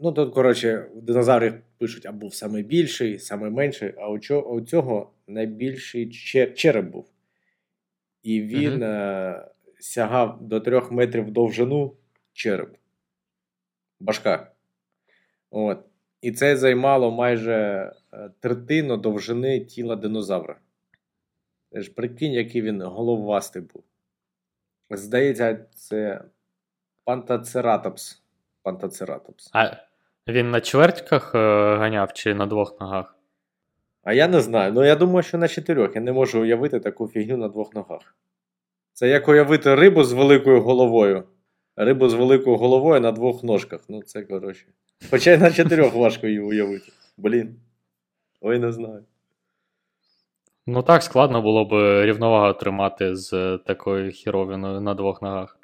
Ну, тут, коротше, динозаврів пишуть, а був самий більший, самий менший, а у цього найбільший череп був. І він сягав до 3 метрів довжину череп. Башка. От. І це займало майже третину довжини тіла динозавра. Тож прикинь, який він головастий був. Здається, це пантацератопс. Пантацератопс. А він на чвертках ганяв чи на 2 ногах? А я не знаю. Ну, я думаю, що на 4. Я не можу уявити таку фігню на 2 ногах. Це як уявити рибу з великою головою. Рибу з великою головою на 2 ножках. Ну, це, коротше. Хоча й на 4 важко її уявити. Блін. Ой, не знаю. Ну, так складно було б рівновагу тримати з такою хіровиною на 2 ногах.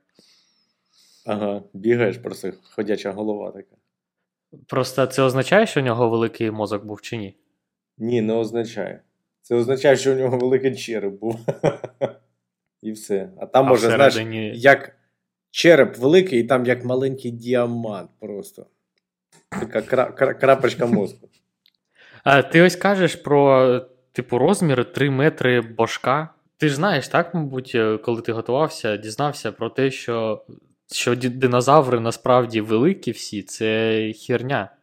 Ага, бігаєш просто, ходяча голова така. Просто це означає, що у нього великий мозок був чи ні? Ні, не означає. Це означає, що у нього великий череп був. І все. А там, може, всередині... знаєш, як череп великий, і там як маленький діамант просто. Така крапочка мозку. А ти ось кажеш про, типу, розмір 3 метри башка. Ти ж знаєш, так, мабуть, коли ти готувався, дізнався про те, що динозаври насправді великі всі, це херня.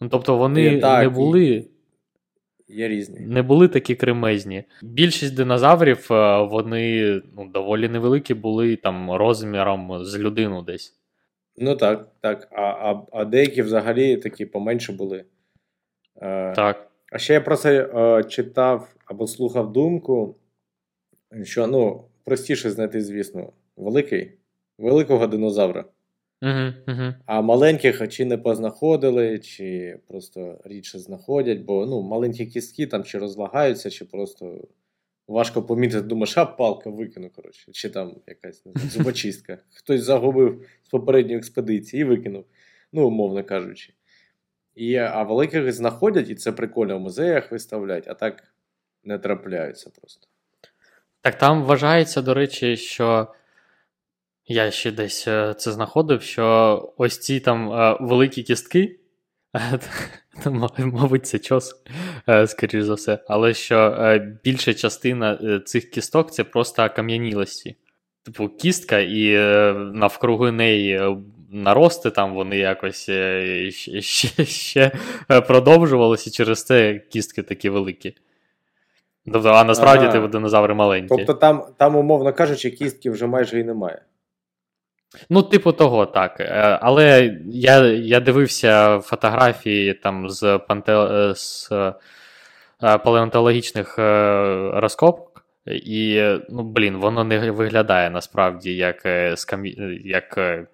Ну, тобто вони не були... Є різні. Не були такі кремезні. Більшість динозаврів, вони доволі невеликі були там розміром з людину десь. Ну так. А деякі взагалі такі поменше були. Так. А ще я про це читав або слухав думку, що, простіше знайти, звісно, великого динозавра. Угу. А маленьких чи не познаходили, чи просто рідше знаходять, бо маленькі кістки там чи розлагаються, чи просто важко помітити, думаєш, палка викину, коротше, чи там якась зубочистка. Хтось загубив з попередньої експедиції і викинув, умовно кажучи. А великих знаходять, і це прикольно в музеях виставляють, а так не трапляються просто. Так там вважається, до речі, що... Я ще десь це знаходив, що ось ці там великі кістки, мабуть, це чос, скоріш за все, але що більша частина цих кісток – це просто кам'янілості. Типу кістка і навкруги неї нарости, там вони якось ще продовжувалися, і через це кістки такі великі. Тобто, а насправді типу динозаври маленькі. Тобто там, умовно кажучи, кістки вже майже і немає. Ну, типу того, так. Але я дивився фотографії там з палеонтологічних розкопок, і, воно не виглядає насправді як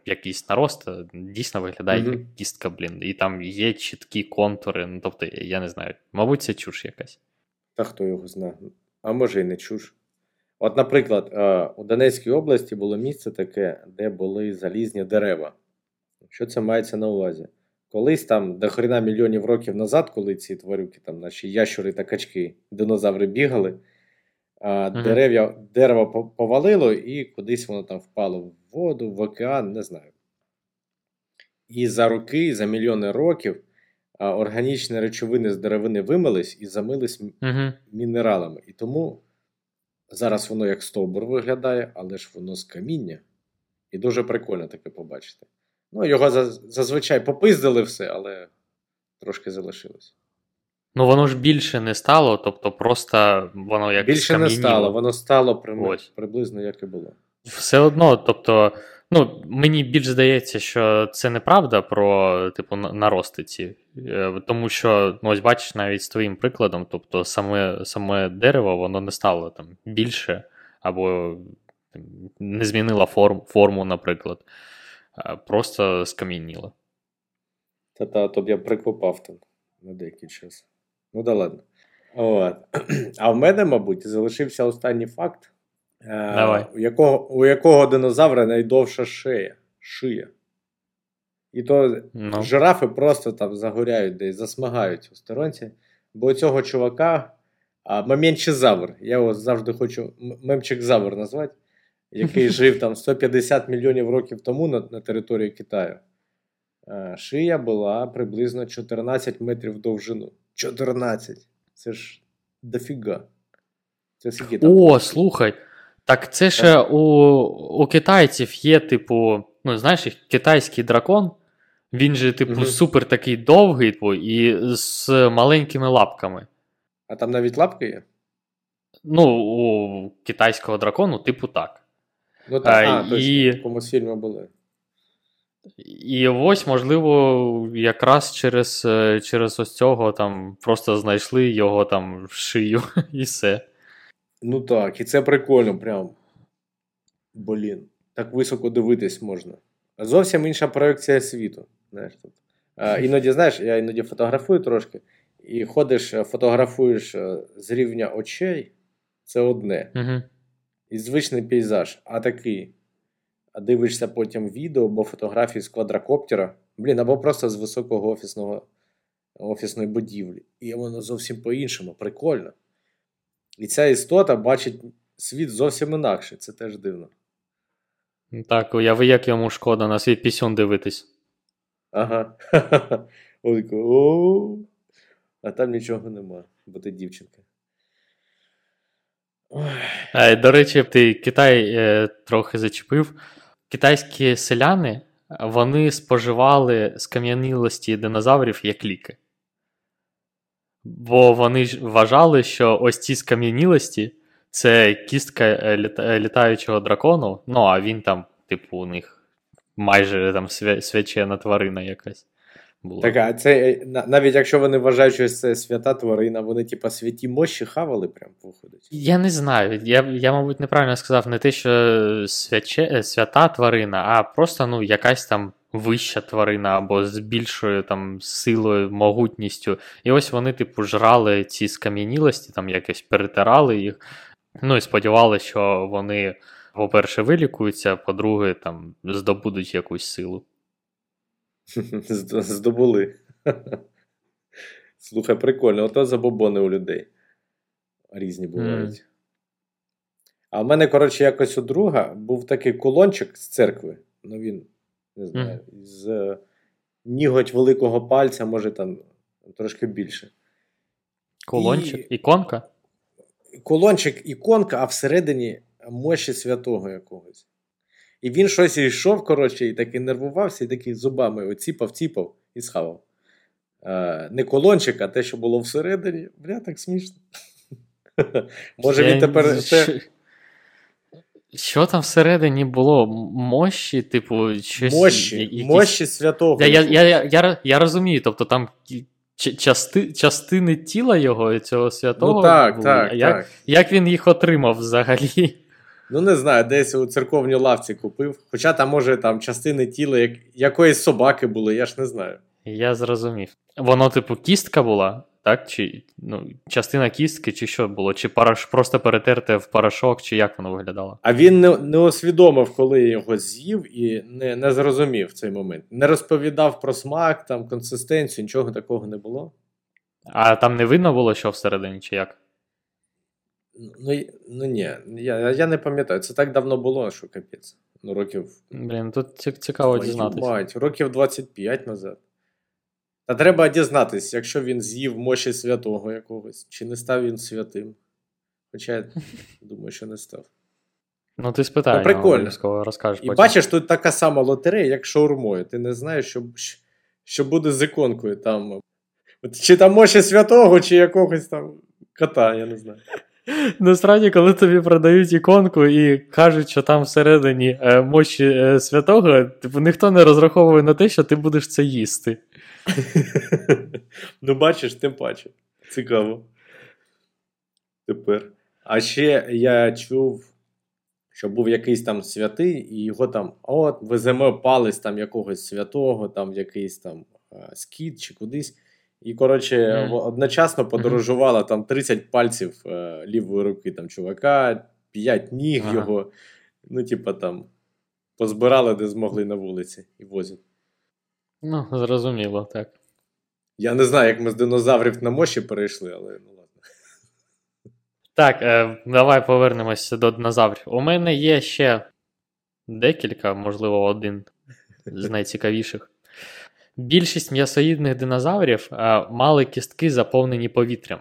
якийсь нарост. Дійсно виглядає як кістка, і там є чіткі контури. Ну, тобто, я не знаю, мабуть, це чуш якась. Та хто його знає. А може і не чуш. От, наприклад, у Донецькій області було місце таке, де були залізні дерева. Що це мається на увазі? Колись там, до хрена мільйонів років назад, коли ці тварюки, там наші ящури та качки, динозаври бігали, дерево повалило і кудись воно там впало в воду, в океан, не знаю. І за роки, за мільйони років органічні речовини з деревини вимились і замились мінералами. І тому... Зараз воно як стовбур виглядає, але ж воно з каміння. І дуже прикольно таке побачити. Ну, його зазвичай попиздили все, але трошки залишилось. Ну, воно ж більше не стало, тобто просто воно як більше скам'яніло. Більше не стало, воно стало приблизно як і було. Все одно, тобто, мені більш здається, що це неправда про, нарости ці. Тому що, ось бачиш, навіть з твоїм прикладом, тобто саме дерево, воно не стало там більше, або не змінило форму, наприклад. Просто скам'яніло. Та, то б я прикопав там на деякий час. Ну да ладно. От. А в мене, мабуть, залишився останній факт. Давай. У якого динозавра найдовша шия. І то жирафи просто там загоряють десь, засмагають у сторонці. Бо у цього чувака Моментчизавр. Я його завжди хочу мемчик-завр назвати, який жив там 150 мільйонів років тому на території Китаю. Шия була приблизно 14 метрів в довжину. 14! Це ж дофіга. Це скільки там? О, слухай! Так це ще у китайців є, типу, ну знаєш, китайський дракон, він же, типу, супер такий довгий, типу, і з маленькими лапками. А там навіть лапки є? Ну, у китайського дракону, типу, так. Ну, так, точно, в якомусь фільмі були. І ось, можливо, якраз через ось цього там просто знайшли його там шию і все. Ну так, і це прикольно прям. Блін, так високо дивитись можна. Зовсім інша проекція світу. Знаєш, тут. Іноді, знаєш, я іноді фотографую трошки, і ходиш, фотографуєш з рівня очей, це одне. Угу. І звичний пейзаж, а такий. А дивишся потім відео або фотографії з квадрокоптера, блін, або просто з високого офісної будівлі. І воно зовсім по-іншому, прикольно. І ця істота бачить світ зовсім інакше, це теж дивно. Так, уяви, як йому шкода на свій пісюн дивитись. Ага. А там нічого нема, бо ти дівчинка. До речі, ти Китай трохи зачепив. Китайські селяни, вони споживали скам'янілості динозаврів як ліки. Бо вони ж вважали, що ось ці скам'янілості – це кістка літаючого дракону, ну а він там, типу, у них майже там свячена тварина якась була. Так, а це, навіть якщо вони вважають, що це свята тварина, вони, типу, святі мощі хавали прям, виходить? Я не знаю, я мабуть, неправильно сказав, не те, що свята тварина, а просто, ну, якась там вища тварина або з більшою там силою, могутністю. І ось вони, типу, жрали ці скам'янілості, там якось перетирали їх. Ну і сподівалися, що вони, по-перше, вилікуються, по-друге, там здобудуть якусь силу. Здобули. Слухай, прикольно, ото забобони у людей. Різні бувають. А в мене, коротше, якось у друга був такий кулончик з церкви. Ну він, не знаю, з ніготь великого пальця, може там трошки більше. Кулончик? Іконка? Кулончик, іконка, а всередині мощі святого якогось. І він щось йшов, коротше, і такий нервувався, і такий зубами оціпав і схавав. Не кулончик, а те, що було всередині. Бля, так смішно. Може він тепер... Що там всередині було? Мощі, типу, щось... Мощі святого. Я розумію, тобто там частини тіла його, цього святого. Ну так, були. Так. Як він їх отримав взагалі? Ну не знаю, десь у церковній лавці купив. Хоча там, може, там частини тіла якоїсь собаки були, я ж не знаю. Я зрозумів. Воно, типу, кістка була? Так, чи ну, частина кістки, чи що було? Чи просто перетерте в порошок, чи як воно виглядало? А він не усвідомив, коли його з'їв, і не зрозумів цей момент. Не розповідав про смак, там, консистенцію, нічого такого не було. А там не видно було, що всередині, чи як? Ну ні, я не пам'ятаю. Це так давно було, що капець. Ну, років... Блін, тут цікаво дізнатися. Мать, років 25 назад. Та треба дізнатись, якщо він з'їв мощі святого якогось, чи не став він святим. Хоча я думаю, що не став. Ну ти спитай, ну, прикольно. Розкажеш і потім. Бачиш, тут така сама лотерея, як шаурмою. Ти не знаєш, що буде з іконкою там. Чи там мощі святого, чи якогось там кота, я не знаю. Насправді, коли тобі продають іконку і кажуть, що там всередині мощі святого, типу, ніхто не розраховує на те, що ти будеш це їсти. Ну бачиш, тим паче. Цікаво. Тепер. А ще я чув, що був якийсь там святий, і його там, от, веземо палець там якогось святого, там якийсь там скіт чи кудись. І, коротше, одночасно подорожувало там 30 пальців лівої руки там чувака, 5 ніг його, ну, типа там, позбирали, де змогли на вулиці і возять. Ну, зрозуміло, так. Я не знаю, як ми з динозаврів на мощі перейшли, але ну ладно. Так, давай повернемося до динозаврів. У мене є ще декілька, можливо, один з найцікавіших. Більшість м'ясоїдних динозаврів мали кістки, заповнені повітрям.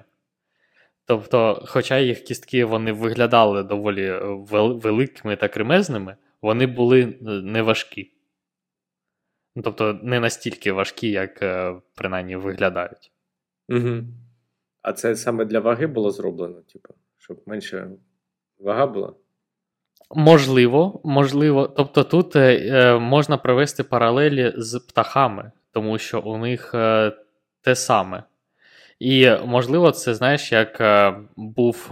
Тобто, хоча їх кістки, вони виглядали доволі великими та кремезними, вони були неважкі. Тобто, не настільки важкі, як, принаймні, виглядають. Угу. А це саме для ваги було зроблено? Типу, щоб менше вага була? Можливо. Тобто, тут можна провести паралелі з птахами, тому що у них те саме. І, можливо, це, знаєш, як був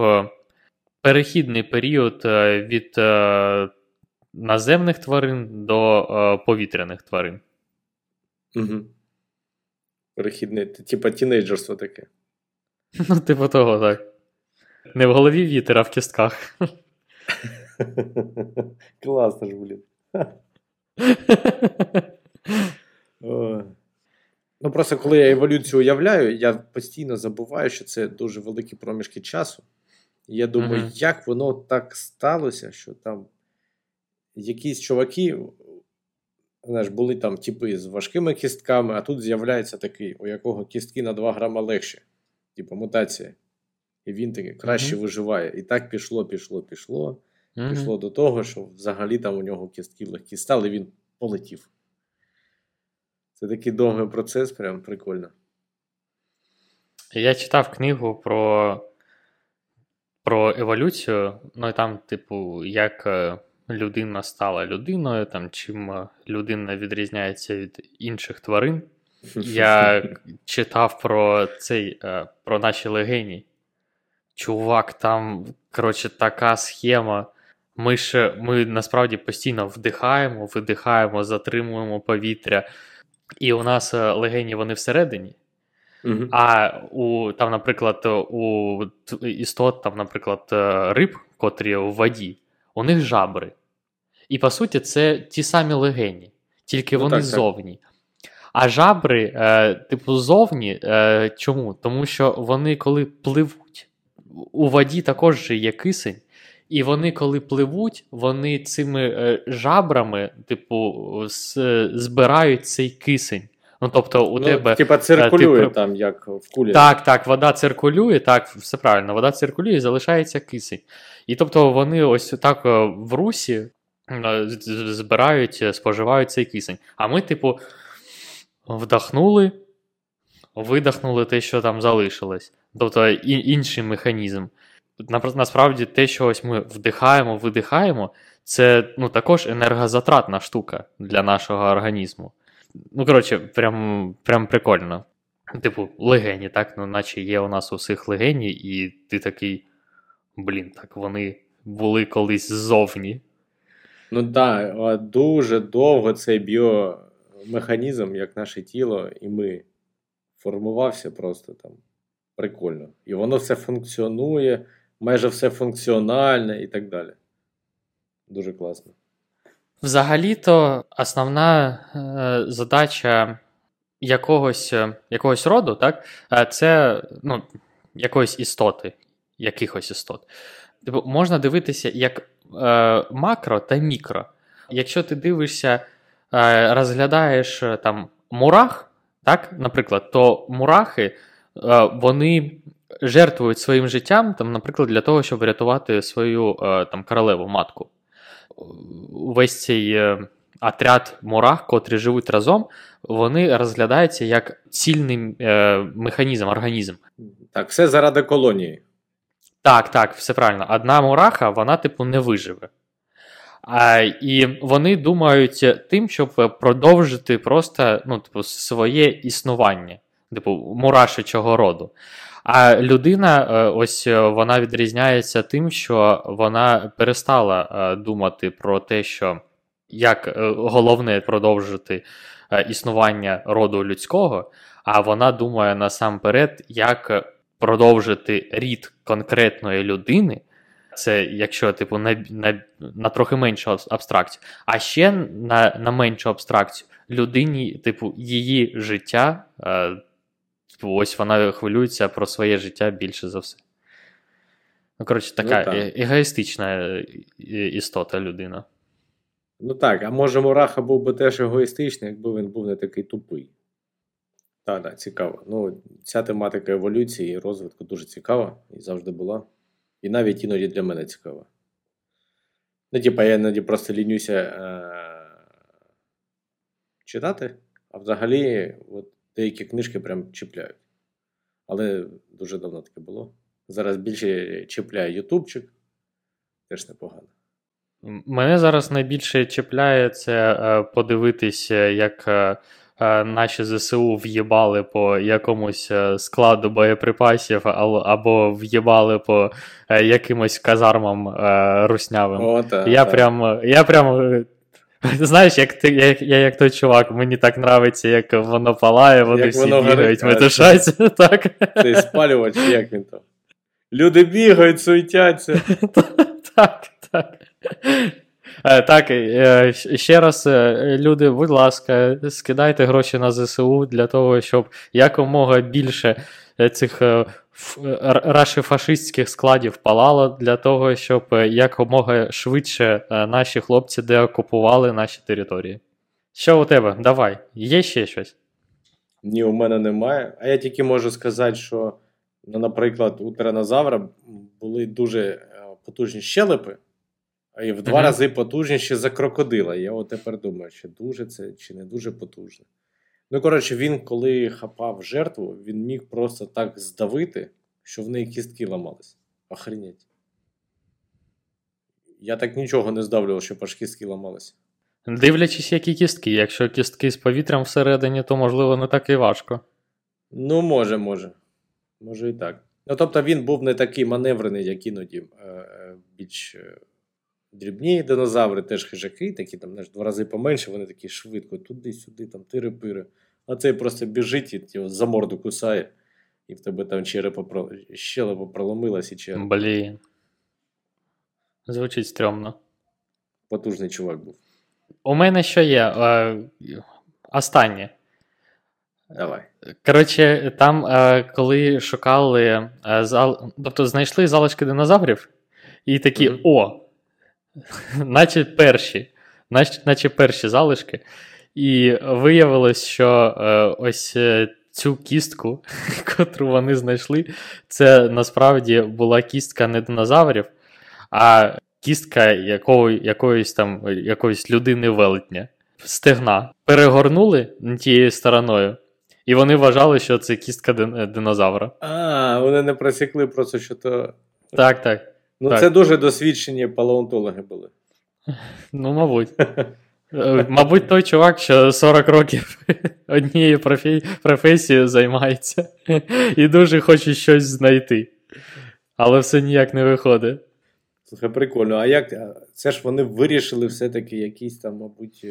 перехідний період від наземних тварин до повітряних тварин. Угу. Перехідний, типа тінейджерство таке. Ну, типу того, так. Не в голові вітер, а в кістках. Класно ж, блін. Ну, просто коли я еволюцію уявляю, я постійно забуваю, що це дуже великі проміжки часу. І я думаю, як воно так сталося, що там якісь чуваки, знаєш, були там типи з важкими кістками, а тут з'являється такий, у якого кістки на 2 грама легше. Типу мутація. І він таки краще виживає. І так пішло. Пішло до того, що взагалі там у нього кістки легкі стали, і він полетів. Це такий довгий процес, прям прикольно. Я читав книгу про еволюцію, ну і там, типу, як людина стала людиною, там, чим людина відрізняється від інших тварин. Я читав про наші легені. Чувак, там, коротше, така схема. Ми насправді постійно вдихаємо, видихаємо, затримуємо повітря. І у нас легені, вони всередині. А там, наприклад, у істот, там, наприклад, риб, котрі у воді, у них жабри. І, по суті, це ті самі легені, тільки вони ззовні. А жабри, типу, ззовні, чому? Тому що вони, коли пливуть, у воді також є кисень, і вони, коли пливуть, вони цими жабрами, типу, збирають цей кисень. Ну, тобто, у тебе... Типа циркулює там, як в кулі. Так, вода циркулює, так, все правильно, вода циркулює і залишається кисень. І, тобто, вони ось так в русі збирають, споживають цей кисень. А ми, типу, вдохнули, видохнули те, що там залишилось. Тобто, інший механізм. Насправді, те, що ось ми вдихаємо, видихаємо, це, ну, також енергозатратна штука для нашого організму. Ну, коротше, прям прикольно. Типу, легені, так? Ну, наче є у нас у всіх легені, і ти такий, блін, так вони були колись ззовні. Ну, так, дуже довго цей біомеханізм, як наше тіло, і ми формувався просто там. Прикольно. І воно все функціонує, майже все функціональне і так далі. Дуже класно. Взагалі-то основна задача якогось роду, так, це, ну, якоїсь істоти, якихось істот. Тобто можна дивитися як макро та мікро. Якщо ти дивишся, розглядаєш там мурах, так, наприклад, то мурахи, вони жертвують своїм життям, там, наприклад, для того, щоб врятувати свою там, королеву матку. Весь цей отряд мурах, котрі живуть разом, вони розглядаються як цільний механізм, організм. Так, все заради колонії. Так, все правильно. Одна мураха, вона, типу, не виживе. І вони думають тим, щоб продовжити просто, ну, типу, своє існування. Типу, мурашичого роду. А людина, ось вона відрізняється тим, що вона перестала думати про те, що як головне продовжити існування роду людського, а вона думає насамперед, як продовжити рід конкретної людини. Це якщо, типу, на трохи меншу абстракцію. А ще на меншу абстракцію людині, типу, її життя. Ось вона хвилюється про своє життя більше за все. Ну, коротше, така егоїстична істота людина. Ну так, а може Мураха був би теж егоїстичний, якби він був не такий тупий. Так, так, цікаво. Ну, ця тематика еволюції і розвитку дуже цікава, і завжди була. І навіть іноді для мене цікава. Ну, типа, я іноді просто лінюся читати, а взагалі от, деякі книжки прям чіпляють. Але дуже давно таке було. Зараз більше чіпляє ютубчик, теж непогано. Мене зараз найбільше чіпляє це подивитися, як наші ЗСУ в'єбали по якомусь складу боєприпасів або в'єбали по якимось казармам руснявим. О, та, я прям знаєш, як той чувак, мені так нравиться, як воно палає, вони як всі бігають, метушаться. Так. Ти спалювач, як він там. Люди бігають, суетяться. Так, так. Так, ще раз, люди, будь ласка, скидайте гроші на ЗСУ для того, щоб якомога більше цих рашифашистських складів палало, для того, щоб якомога швидше наші хлопці деокупували наші території. Що у тебе? Давай. Є ще щось? Ні, у мене немає. А я тільки можу сказати, що, наприклад, у тиранозавра були дуже потужні щелепи, а і в два рази потужніше за крокодила. Я от тепер думаю, чи дуже це, чи не дуже потужно. Ну, коротше, він, коли хапав жертву, він міг просто так здавити, що в неї кістки ламались. Охренеть. Я так нічого не здавлював, щоб аж кістки ламались. Дивлячись, які кістки. Якщо кістки з повітрям всередині, то, можливо, не так і важко. Ну, може. Може і так. Ну, тобто, він був не такий маневрений, як іноді більш... Дрібні динозаври, теж хижаки, такі там, знаєш, два рази поменше, вони такі швидко, туди-сюди, там, тири-пири. А цей просто біжить і його за морду кусає, і в тебе там щелепа проломилась і черепа. Блін. Звучить стрьомно. Потужний чувак був. У мене що є? Останнє. Давай. Коротше, там, коли шукали, тобто знайшли залишки динозаврів, і такі, о! Наче перші залишки. І виявилось, що ось цю кістку, котру вони знайшли, це насправді була кістка не динозаврів, а кістка якоїсь людини-велетня. Стегна. Перегорнули тією стороною, і вони вважали, що це кістка динозавра. А, вони не просікли просто, що то... Так. Ну, так. Це дуже досвідчені палеонтологи були. Ну, мабуть. Мабуть, той чувак, що 40 років однією професією займається і дуже хоче щось знайти. Але все ніяк не виходить. Слухай, прикольно. А як? Це ж вони вирішили все-таки якісь там, мабуть,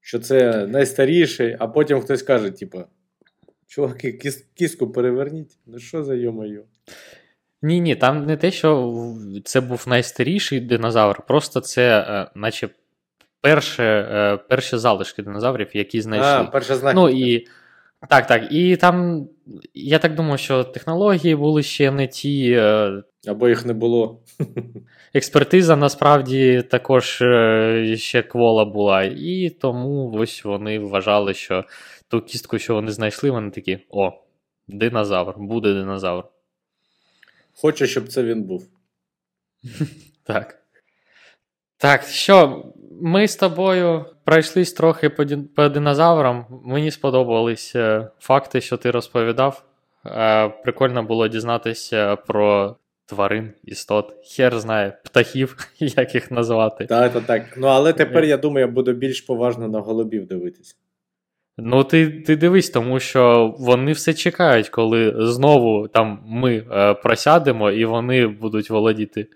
що це найстаріший, а потім хтось каже, типу, чуваки, кістку переверніть. Ну, що за йо-моє? Ні, там не те, що це був найстаріший динозавр, просто це, наче, перші залишки динозаврів, які знайшли. Перші знаки. Ну, і, так, і там, я так думаю, що технології були ще не ті. Або їх не було. Експертиза, насправді, також ще квола була, і тому ось вони вважали, що ту кістку, що вони знайшли, вони такі, о, динозавр, буде динозавр. Хочу, щоб це він був. Так, що, ми з тобою пройшлись трохи по динозаврам. Мені сподобались факти, що ти розповідав. Прикольно було дізнатися про тварин, істот. Хер знає, птахів, як їх назвати. Так. Ну, але тепер, я думаю, я буду більш поважно на голубів дивитися. Ну, ти дивись, тому що вони все чекають, коли знову там ми просядемо і вони будуть володіти.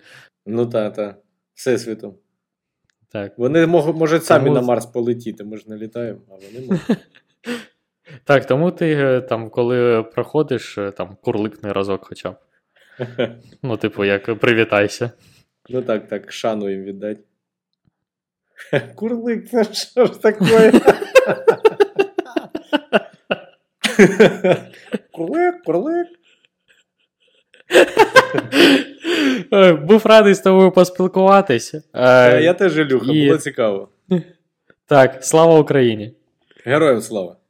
Ну, так. Всесвітом. Так. Вони можуть самі на Марс полетіти, ми ж не літаємо, а вони можуть. Так, тому ти там, коли проходиш, там курликний разок хоча б. Ну, типу, як привітайся. Ну, так, шану їм віддать. Курлик, це що ж таке? Курлик. Дуже був радий з тобою поспілкуватися. Я теж, Ілюха, було цікаво. Так, слава Україні! Героям слава!